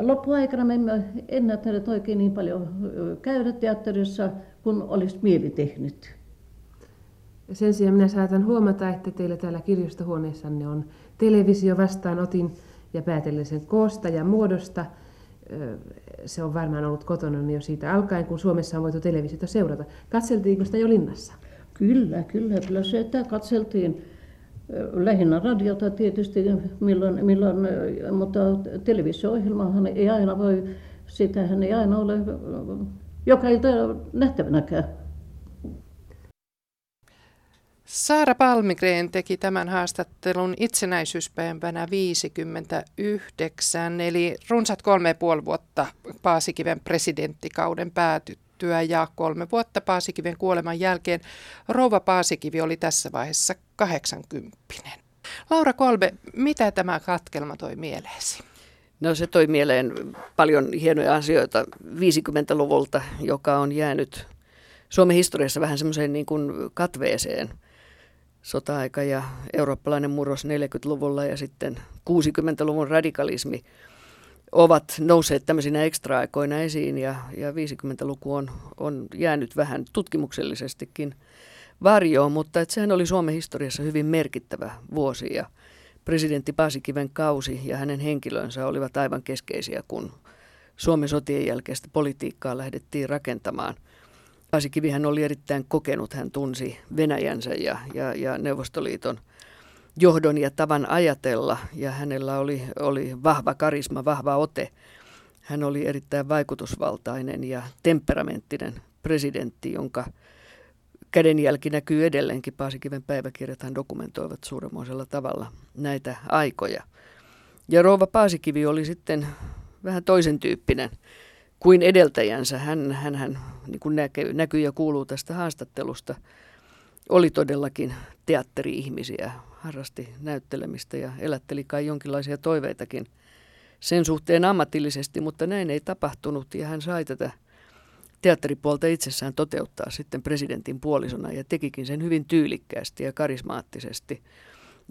loppuaikana me emme ennättäneet oikein niin paljon käydä teatterissa, kun olisi mieli tehnyt. Sen sijaan minä saatan huomata, että teillä täällä kirjastohuoneessanne on televisio vastaanotin, ja päätellen sen koosta ja muodosta, se on varmaan ollut kotona jo siitä alkaen, kun Suomessa on voitu televisiota seurata. Katseltiinko sitä jo linnassa? Kyllä, kyllä, kyllä se että katseltiin. Lähinnä radiota tietysti, milloin, milloin, mutta televisio-ohjelmahan ei aina voi, sitähän ei aina ole joka ilta nähtävänäkään. Saara Palmgren teki tämän haastattelun itsenäisyyspäivänä viisikymmentäyhdeksän, eli runsat kolme ja puoli vuotta Paasikiven presidenttikauden päätyttyä ja kolme vuotta Paasikiven kuoleman jälkeen. Rouva Paasikivi oli tässä vaiheessa kahdeksankymppinen. Laura Kolbe, mitä tämä katkelma toi mieleesi? No se toi mieleen paljon hienoja asioita viisikymmentäluvulta, joka on jäänyt Suomen historiassa vähän semmoiseen niin kuin katveeseen. Sota-aika ja eurooppalainen murros neljäkymmentäluvulla ja sitten kuusikymmentäluvun radikalismi ovat nousseet tämmöisinä ekstra-aikoina esiin ja, ja viisikymmentäluku on, on jäänyt vähän tutkimuksellisestikin varjoon, mutta et sehän oli Suomen historiassa hyvin merkittävä vuosi ja presidentti Paasikiven kausi ja hänen henkilönsä olivat aivan keskeisiä, kun Suomen sotien jälkeistä politiikkaa lähdettiin rakentamaan. Paasikivi hän oli erittäin kokenut, hän tunsi Venäjänsä ja, ja, ja Neuvostoliiton johdon ja tavan ajatella ja hänellä oli, oli vahva karisma, vahva ote. Hän oli erittäin vaikutusvaltainen ja temperamenttinen presidentti, jonka kädenjälki näkyy edelleenkin. Paasikiven päiväkirjathan dokumentoivat suuremmoisella tavalla näitä aikoja. Ja rouva Paasikivi oli sitten vähän toisen tyyppinen kuin edeltäjänsä. Hän, hän, hän niin kuin näkyy, näkyy ja kuuluu tästä haastattelusta, oli todellakin teatteri-ihmisiä, harrasti näyttelemistä ja elätteli kai jonkinlaisia toiveitakin sen suhteen ammatillisesti, mutta näin ei tapahtunut ja hän sai tätä teatteripuolta itsessään toteuttaa sitten presidentin puolisona ja tekikin sen hyvin tyylikkäästi ja karismaattisesti,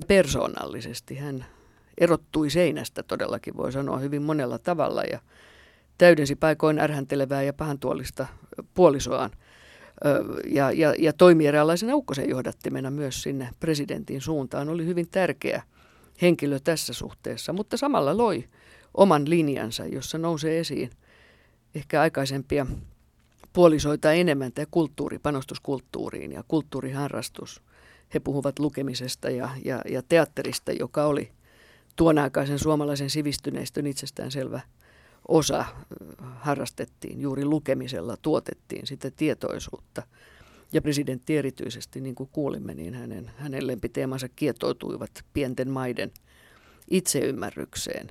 persoonallisesti. Hän erottui seinästä todellakin, voi sanoa, hyvin monella tavalla ja täydensi paikoin ärhäntelevää ja pahantuolista puolisoaan ja, ja, ja toimi eräänlaisena ukkosen johdattimena myös sinne presidentin suuntaan. Oli hyvin tärkeä henkilö tässä suhteessa, mutta samalla loi oman linjansa, jossa nousee esiin ehkä aikaisempia puolisoita enemmän tämä kulttuuri, panostus kulttuuriin ja kulttuuriharrastus. He puhuvat lukemisesta ja, ja, ja teatterista, joka oli tuon aikaisen suomalaisen sivistyneistön itsestäänselvä osa. Harrastettiin, juuri lukemisella tuotettiin sitä tietoisuutta. Ja presidentti erityisesti, niin kuin kuulimme, niin hänen, hänen lempiteemansa kietoutuivat pienten maiden itseymmärrykseen.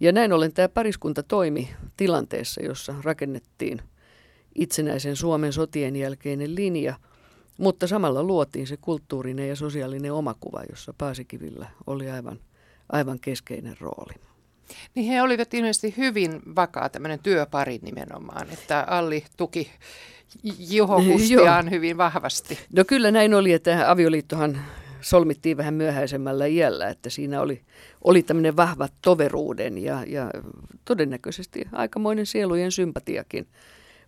Ja näin ollen tämä pariskunta toimi tilanteessa, jossa rakennettiin itsenäisen Suomen sotien jälkeinen linja, mutta samalla luotiin se kulttuurinen ja sosiaalinen omakuva, jossa Paasikivillä oli aivan, aivan keskeinen rooli. Niin he olivat ilmeisesti hyvin vakaa tämmöinen työpari nimenomaan, että Alli tuki Juho Kustiaan hyvin vahvasti. No kyllä näin oli, että avioliittohan solmittiin vähän myöhäisemmällä iällä, että siinä oli, oli tämmöinen vahva toveruuden ja, ja todennäköisesti aikamoinen sielujen sympatiakin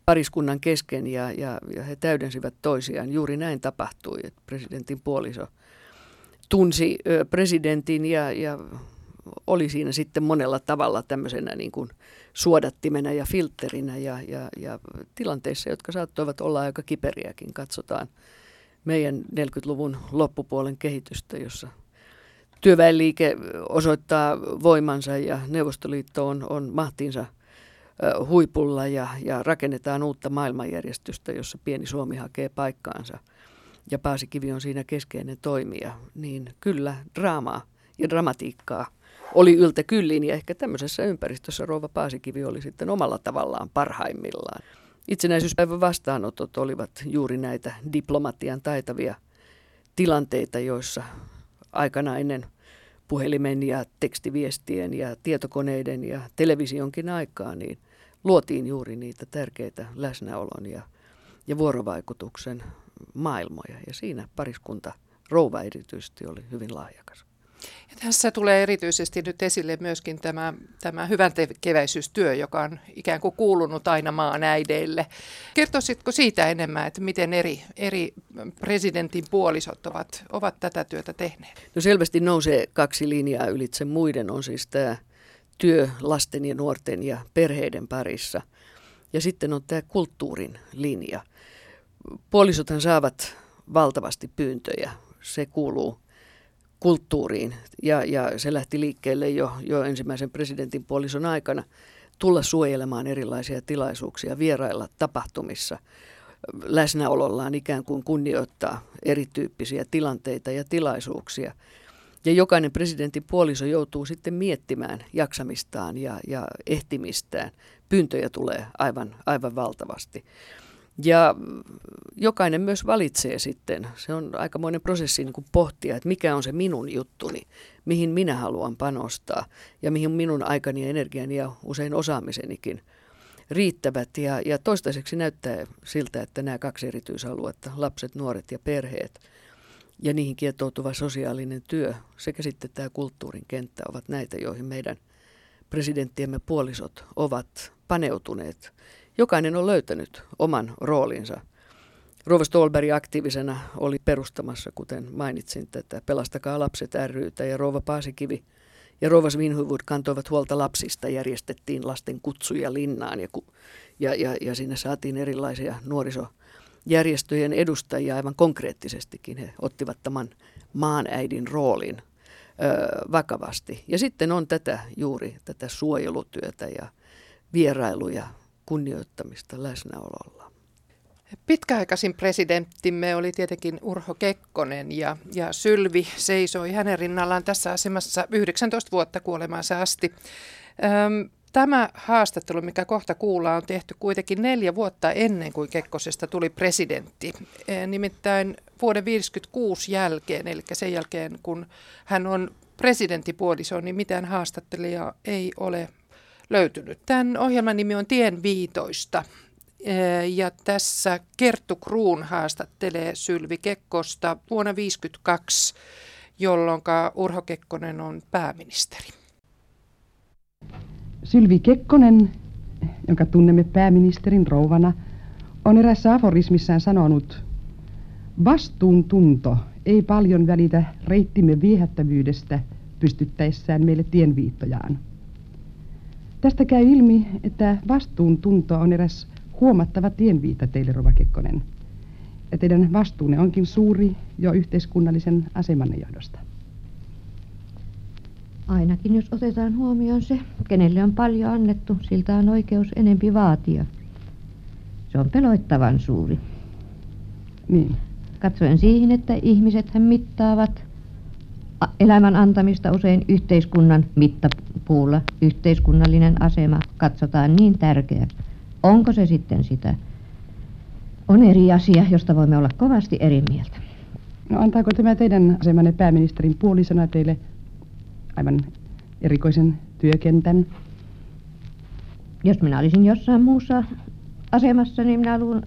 pariskunnan kesken ja, ja, ja he täydensivät toisiaan. Juuri näin tapahtui, että presidentin puoliso tunsi ö, presidentin ja, ja oli siinä sitten monella tavalla tämmöisenä niin kuin suodattimena ja filtterinä ja, ja, ja tilanteissa, jotka saattoivat olla aika kiperiäkin. Katsotaan meidän neljänkymmenluvun loppupuolen kehitystä, jossa työväenliike osoittaa voimansa ja Neuvostoliitto on, on mahtiinsa huipulla ja, ja rakennetaan uutta maailmanjärjestystä, jossa pieni Suomi hakee paikkaansa ja Paasikivi on siinä keskeinen toimija, niin kyllä draamaa ja dramatiikkaa oli yltä kyllin ja ehkä tämmöisessä ympäristössä rouva Paasikivi oli sitten omalla tavallaan parhaimmillaan. Itsenäisyyspäivän vastaanotot olivat juuri näitä diplomatian taitavia tilanteita, joissa aikana ennen puhelimen ja tekstiviestien ja tietokoneiden ja televisionkin aikaa, niin luotiin juuri niitä tärkeitä läsnäolon ja, ja vuorovaikutuksen maailmoja. Ja siinä pariskunta, rouva erityisesti, oli hyvin lahjakas. Ja tässä tulee erityisesti nyt esille myöskin tämä, tämä hyväntekeväisyystyö, joka on ikään kuin kuulunut aina maan äideille. Kertoisitko siitä enemmän, että miten eri, eri presidentin puolisot ovat, ovat tätä työtä tehneet? No selvästi nousee kaksi linjaa ylitse muiden, on siis tämä työ lasten ja nuorten ja perheiden parissa. Ja sitten on tämä kulttuurin linja. Puolisothan saavat valtavasti pyyntöjä, se kuuluu kulttuuriin ja, ja se lähti liikkeelle jo, jo ensimmäisen presidentin puolison aikana tulla suojelemaan erilaisia tilaisuuksia, vierailla tapahtumissa, läsnäolollaan ikään kuin kunnioittaa erityyppisiä tilanteita ja tilaisuuksia. Ja jokainen presidentin puoliso joutuu sitten miettimään jaksamistaan ja, ja ehtimistään. Pyyntöjä tulee aivan, aivan valtavasti. Ja jokainen myös valitsee sitten, se on aikamoinen prosessi niin kuin pohtia, että mikä on se minun juttuni, mihin minä haluan panostaa ja mihin minun aikani ja energiani ja usein osaamisenikin riittävät. Ja, ja toistaiseksi näyttää siltä, että nämä kaksi erityisaluetta, lapset, nuoret ja perheet ja niihin kietoutuva sosiaalinen työ sekä sitten tämä kulttuurin kenttä ovat näitä, joihin meidän presidenttiemme puolisot ovat paneutuneet. Jokainen on löytänyt oman roolinsa. Rouva Ståhlberg aktiivisena oli perustamassa, kuten mainitsin, tätä Pelastakaa lapset ry:tä ja rouva Paasikivi ja rouva Svinhufvud kantoivat huolta lapsista. Järjestettiin lasten kutsuja linnaan ja, ja, ja, ja siinä saatiin erilaisia nuorisojärjestöjen edustajia aivan konkreettisestikin. He ottivat tämän maanäidin roolin ö, vakavasti. Ja sitten on tätä juuri tätä suojelutyötä ja vierailuja. Kunnioittamista läsnäololla. Pitkäaikaisin presidenttimme oli tietenkin Urho Kekkonen ja, ja Sylvi seisoi hänen rinnallaan tässä asemassa yhdeksäntoista vuotta kuolemaansa asti. Öm, tämä haastattelu, mikä kohta kuullaan, on tehty kuitenkin neljä vuotta ennen kuin Kekkosesta tuli presidentti. E, nimittäin vuoden yhdeksäntoista viisikymmentäkuusi jälkeen, eli sen jälkeen kun hän on presidenttipuoliso, niin mitään haastattelijaa ei ole löytynyt. Tämän ohjelman nimi on Tien viitoista ja tässä Kerttu Kruun haastattelee Sylvi Kekkosta vuonna yhdeksäntoista viisikymmentäkaksi, jolloin Urho Kekkonen on pääministeri. Sylvi Kekkonen, jonka tunnemme pääministerin rouvana, on erässä aforismissaan sanonut: vastuuntunto ei paljon välitä reittimme viehättävyydestä pystyttäessään meille tienviittojaan. Tästä käy ilmi, että vastuuntunto on eräs huomattava tienviita teille, rouva Kekkonen. Ja teidän vastuunne onkin suuri jo yhteiskunnallisen asemanne johdosta. Ainakin jos otetaan huomioon se, kenelle on paljon annettu, siltä on oikeus enempi vaatia. Se on peloittavan suuri. Niin. Katsoen siihen, että ihmisethän mittaavat elämän antamista usein yhteiskunnan mittapuulla. Yhteiskunnallinen asema katsotaan niin tärkeäksi. Onko se sitten sitä? On eri asia, josta voimme olla kovasti eri mieltä. No antaako tämä teidän asemanne pääministerin puolisona teille aivan erikoisen työkentän? Jos minä olisin jossain muussa asemassa, niin minä luulen,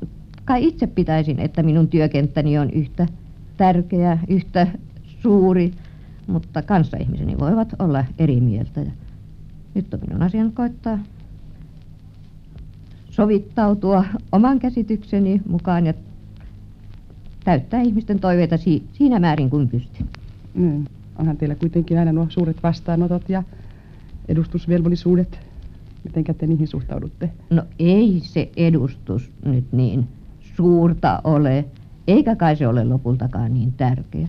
kai itse pitäisin, että minun työkenttäni on yhtä tärkeä, yhtä suuri, mutta kanssaihmiseni voivat olla eri mieltä. Ja nyt on minun asian koittaa sovittautua oman käsitykseni mukaan ja täyttää ihmisten toiveita si- siinä määrin kuin pystyn. Mm. Onhan teillä kuitenkin aina nuo suuret vastaanotot ja edustusvelvollisuudet. Mitenkä te niihin suhtaudutte? No ei se edustus nyt niin suurta ole, eikä kai se ole lopultakaan niin tärkeä.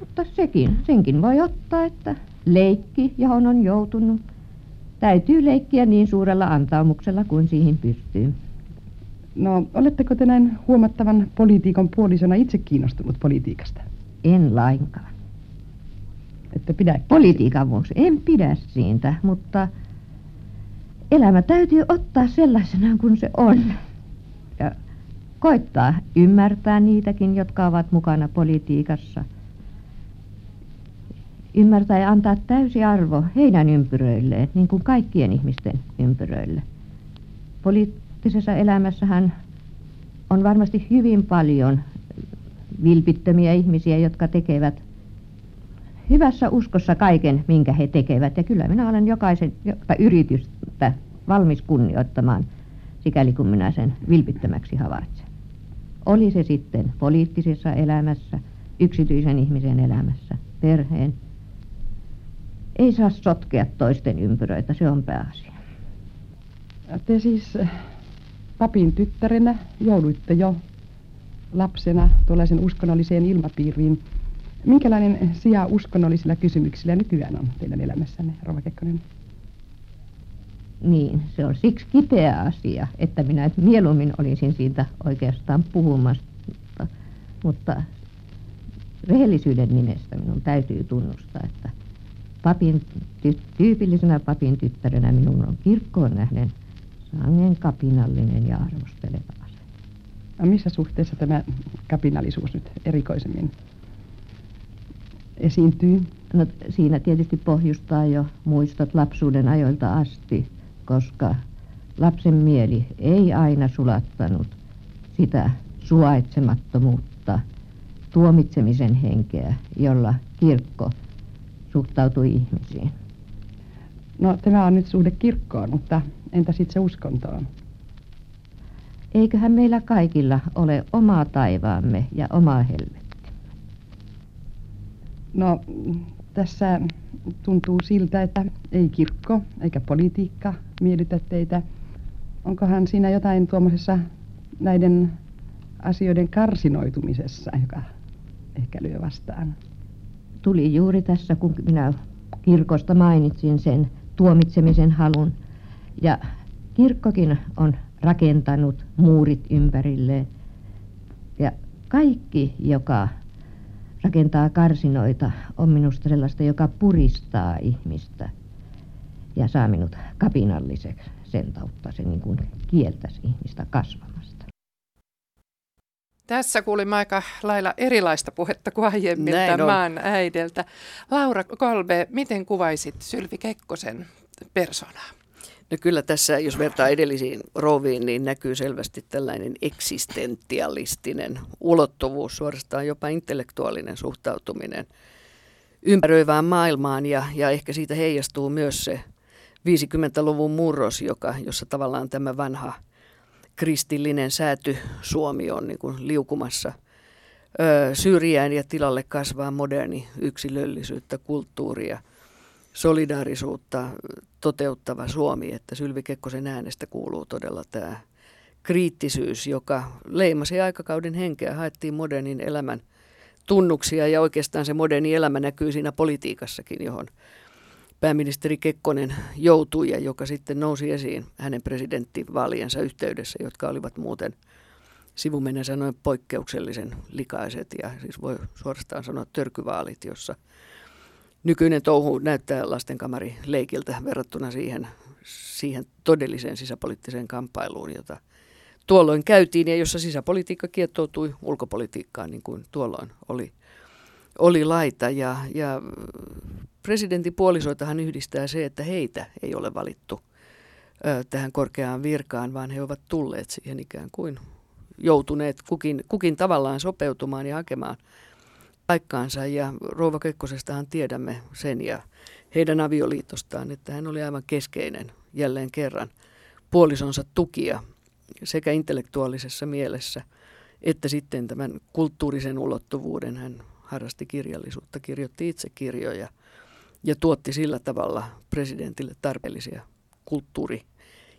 Mutta sekin, senkin voi ottaa, että leikki, johon on joutunut, täytyy leikkiä niin suurella antaumuksella kuin siihen pystyy. No, oletteko te näin huomattavan politiikan puolisona itse kiinnostunut politiikasta? En lainkaan. Ette pidä? Politiikan vuoksi en pidä siitä, mutta elämä täytyy ottaa sellaisena kuin se on. Ja koittaa ymmärtää niitäkin, jotka ovat mukana politiikassa. Ymmärtää ja antaa täysi arvo heidän ympyröilleen, niin kuin kaikkien ihmisten ympyröille. Poliittisessa elämässähän on varmasti hyvin paljon vilpittömiä ihmisiä, jotka tekevät hyvässä uskossa kaiken, minkä he tekevät. Ja kyllä minä olen jokaisen joka yritystä valmis kunnioittamaan, sikäli kun minä sen vilpittömäksi havaitsen. Oli se sitten poliittisessa elämässä, yksityisen ihmisen elämässä, perheen. Ei saa sotkea toisten ympyröitä, se on pääasia. Te siis papin tyttärenä jouduitte jo lapsena tuollaisen uskonnolliseen ilmapiiriin. Minkälainen sija uskonnollisilla kysymyksillä nykyään on teidän elämässänne, rouva Kekkonen? Niin, se on siksi kipeä asia, että minä mieluummin olisin siitä oikeastaan puhumassa, mutta, mutta rehellisyyden nimestä minun täytyy tunnustaa, että papin, ty, tyypillisenä papin tyttärenä minun on kirkkoon nähden sangen kapinallinen ja arvosteleva ase. No missä suhteessa tämä kapinallisuus nyt erikoisemmin esiintyy? No, siinä tietysti pohjustaa jo muistot lapsuuden ajoilta asti, koska lapsen mieli ei aina sulattanut sitä suvaitsemattomuutta, tuomitsemisen henkeä, jolla kirkko suhtautui ihmisiin. No, tämä on nyt suhde kirkkoon, mutta entä sitten se uskontoon? Eiköhän meillä kaikilla ole oma taivaamme ja oma helvettimme. No, tässä tuntuu siltä, että ei kirkko eikä politiikka miellytä teitä. Onkohan siinä jotain tuommoisessa näiden asioiden karsinoitumisessa, joka ehkä lyö vastaan? Tuli juuri tässä, kun minä kirkosta mainitsin sen tuomitsemisen halun. Ja kirkkokin on rakentanut muurit ympärilleen. Ja kaikki, joka rakentaa karsinoita, on minusta sellaista, joka puristaa ihmistä ja saa minut kapinalliseksi. Sen tautta se niin kuin kieltäisi ihmistä kasvamasta. Tässä kuulimme aika lailla erilaista puhetta kuin aiemmilta maan äideltä. Laura Kolbe, miten kuvaisit Sylvi Kekkosen persoonaa? No kyllä tässä, jos vertaa edellisiin rouviin, niin näkyy selvästi tällainen eksistentialistinen ulottuvuus, suorastaan jopa intellektuaalinen suhtautuminen ympäröivään maailmaan. Ja, ja ehkä siitä heijastuu myös se viisikymmentäluvun murros, joka, jossa tavallaan tämä vanha kristillinen sääty Suomi on niin kuin liukumassa ö, syrjään ja tilalle kasvaa moderni yksilöllisyyttä, kulttuuria, solidaarisuutta toteuttava Suomi, että Sylvi Kekkosen äänestä kuuluu todella tämä kriittisyys, joka leimasi aikakauden henkeä, haettiin modernin elämän tunnuksia ja oikeastaan se moderni elämä näkyy siinä politiikassakin, johon pääministeri Kekkonen joutui ja joka sitten nousi esiin hänen presidenttivaaliensa yhteydessä, jotka olivat muuten sivumenen sanoen poikkeuksellisen likaiset ja siis voi suorastaan sanoa törkyvaalit, jossa nykyinen touhu näyttää lastenkamari leikiltä verrattuna siihen, siihen todelliseen sisäpoliittiseen kamppailuun, jota tuolloin käytiin ja jossa sisäpolitiikka kietoutui ulkopolitiikkaan, niin kuin tuolloin oli, oli laita. Ja, ja presidentin puolisoitahan yhdistää se, että heitä ei ole valittu ö, tähän korkeaan virkaan, vaan he ovat tulleet siihen ikään kuin joutuneet kukin, kukin tavallaan sopeutumaan ja hakemaan paikkaansa ja rouva Kekkosestahan tiedämme sen ja heidän avioliitostaan, että hän oli aivan keskeinen jälleen kerran puolisonsa tukija sekä intellektuaalisessa mielessä että sitten tämän kulttuurisen ulottuvuuden. Hän harrasti kirjallisuutta, kirjoitti itse kirjoja ja tuotti sillä tavalla presidentille tarpeellisia kulttuuri-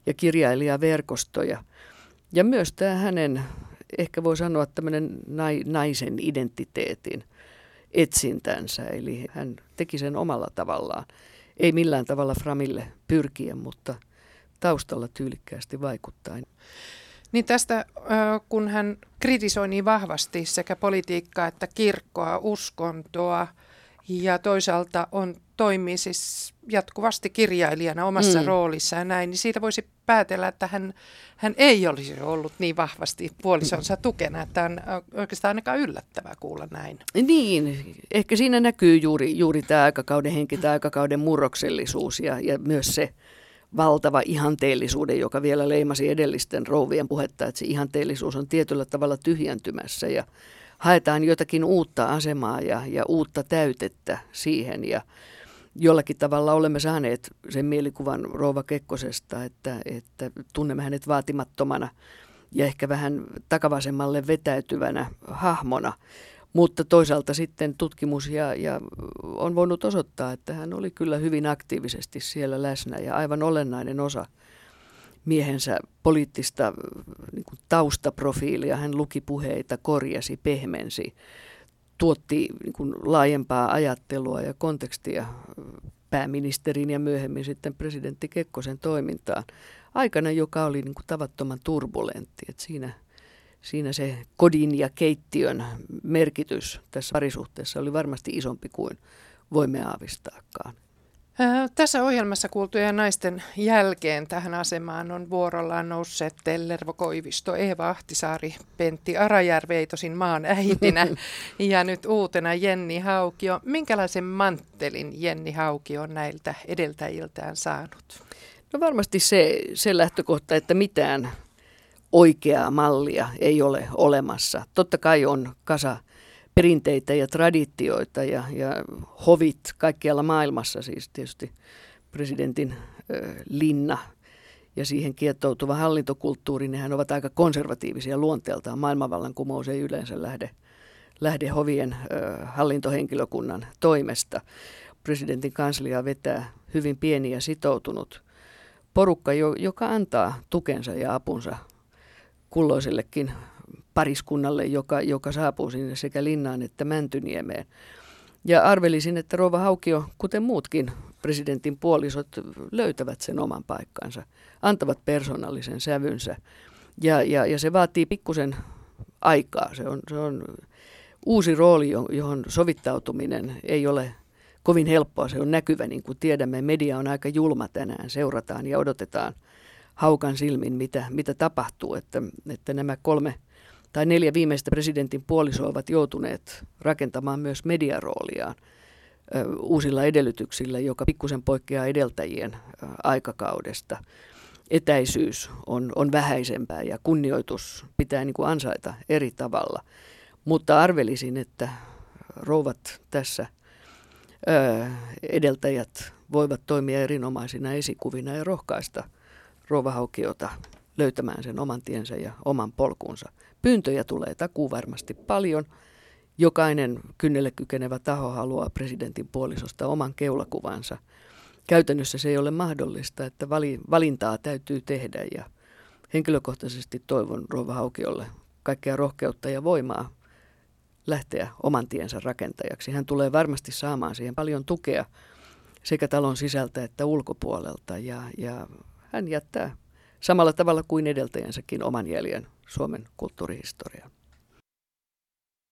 ja kirjailijaverkostoja. Ja myös tämä hänen, ehkä voi sanoa tämmöinen naisen identiteetin etsintänsä, eli hän teki sen omalla tavallaan. Ei millään tavalla Framille pyrkien, mutta taustalla tyylikkäästi vaikuttaen. Niin tästä, kun hän kritisoi niin vahvasti sekä politiikkaa että kirkkoa, uskontoa ja toisaalta on, toimii siis jatkuvasti kirjailijana omassa mm. roolissaan näin, niin siitä voisi päätellä, että hän, hän ei olisi ollut niin vahvasti puolisonsa tukena, että on oikeastaan ainakaan yllättävää kuulla näin. Niin, ehkä siinä näkyy juuri, juuri tämä aikakauden henki, tämä aikakauden murroksellisuus ja, ja myös se valtava ihanteellisuuden, joka vielä leimasi edellisten rouvien puhetta, että se ihanteellisuus on tietyllä tavalla tyhjentymässä ja haetaan jotakin uutta asemaa ja, ja uutta täytettä siihen ja jollakin tavalla olemme saaneet sen mielikuvan rouva Kekkosesta, että, että tunnemme hänet vaatimattomana ja ehkä vähän takavasemmalle vetäytyvänä hahmona, mutta toisaalta sitten tutkimus ja, ja on voinut osoittaa, että hän oli kyllä hyvin aktiivisesti siellä läsnä ja aivan olennainen osa miehensä poliittista niin kuin taustaprofiilia. Hän luki puheita, korjasi, pehmensi, tuotti niin kuin laajempaa ajattelua ja kontekstia pääministerin ja myöhemmin sitten presidentti Kekkosen toimintaan. Aikana, joka oli niin kuin tavattoman turbulentti. Et siinä, siinä se kodin ja keittiön merkitys tässä parisuhteessa oli varmasti isompi kuin voimme aavistaakaan. Tässä ohjelmassa kuultujen naisten jälkeen tähän asemaan on vuorollaan nousseet Tellervo Koivisto, Eeva Ahtisaari, Pentti Arajärvi, tosin maan äitinä ja nyt uutena Jenni Haukio. Minkälaisen manttelin Jenni Haukio on näiltä edeltäjiltään saanut? No varmasti se, se lähtökohta, että mitään oikeaa mallia ei ole olemassa. Totta kai on kasa perinteitä ja traditioita ja, ja hovit kaikkialla maailmassa, siis tietysti presidentin ö, linna ja siihen kietoutuva hallintokulttuuri, nehän ovat aika konservatiivisia luonteeltaan. Maailmanvallankumous ei yleensä lähde, lähde hovien ö, hallintohenkilökunnan toimesta. Presidentin kansliaa vetää hyvin pieni ja sitoutunut porukka, jo, joka antaa tukensa ja apunsa kulloisellekin pariskunnalle, joka, joka saapuu sinne sekä linnaan että Mäntyniemeen. Ja arvelisin, että rouva Haukio, kuten muutkin presidentin puolisot, löytävät sen oman paikkansa, antavat persoonallisen sävynsä. Ja, ja, ja se vaatii pikkusen aikaa. Se on, se on uusi rooli, johon sovittautuminen ei ole kovin helppoa. Se on näkyvä, niin kuin tiedämme. Media on aika julma tänään. Seurataan ja odotetaan haukan silmin, mitä, mitä tapahtuu. Että, että nämä kolme tai neljä viimeistä presidentin puolisoa ovat joutuneet rakentamaan myös mediarooliaan ö, uusilla edellytyksillä, joka pikkusen poikkeaa edeltäjien ö, aikakaudesta. Etäisyys on, on vähäisempää ja kunnioitus pitää niin kuin ansaita eri tavalla. Mutta arvelisin, että rouvat tässä ö, edeltäjät voivat toimia erinomaisina esikuvina ja rohkaista rouva Haukiota löytämään sen oman tiensä ja oman polkunsa. Pyyntöjä tulee takuu varmasti paljon. Jokainen kynnelle kykenevä taho haluaa presidentin puolisosta oman keulakuvansa. Käytännössä se ei ole mahdollista, että vali, valintaa täytyy tehdä. Ja henkilökohtaisesti toivon rouva Haukiolle kaikkea rohkeutta ja voimaa lähteä oman tiensä rakentajaksi. Hän tulee varmasti saamaan siihen paljon tukea sekä talon sisältä että ulkopuolelta. Ja, ja hän jättää samalla tavalla kuin edeltäjänsäkin oman jäljen Suomen kulttuurihistoriaan.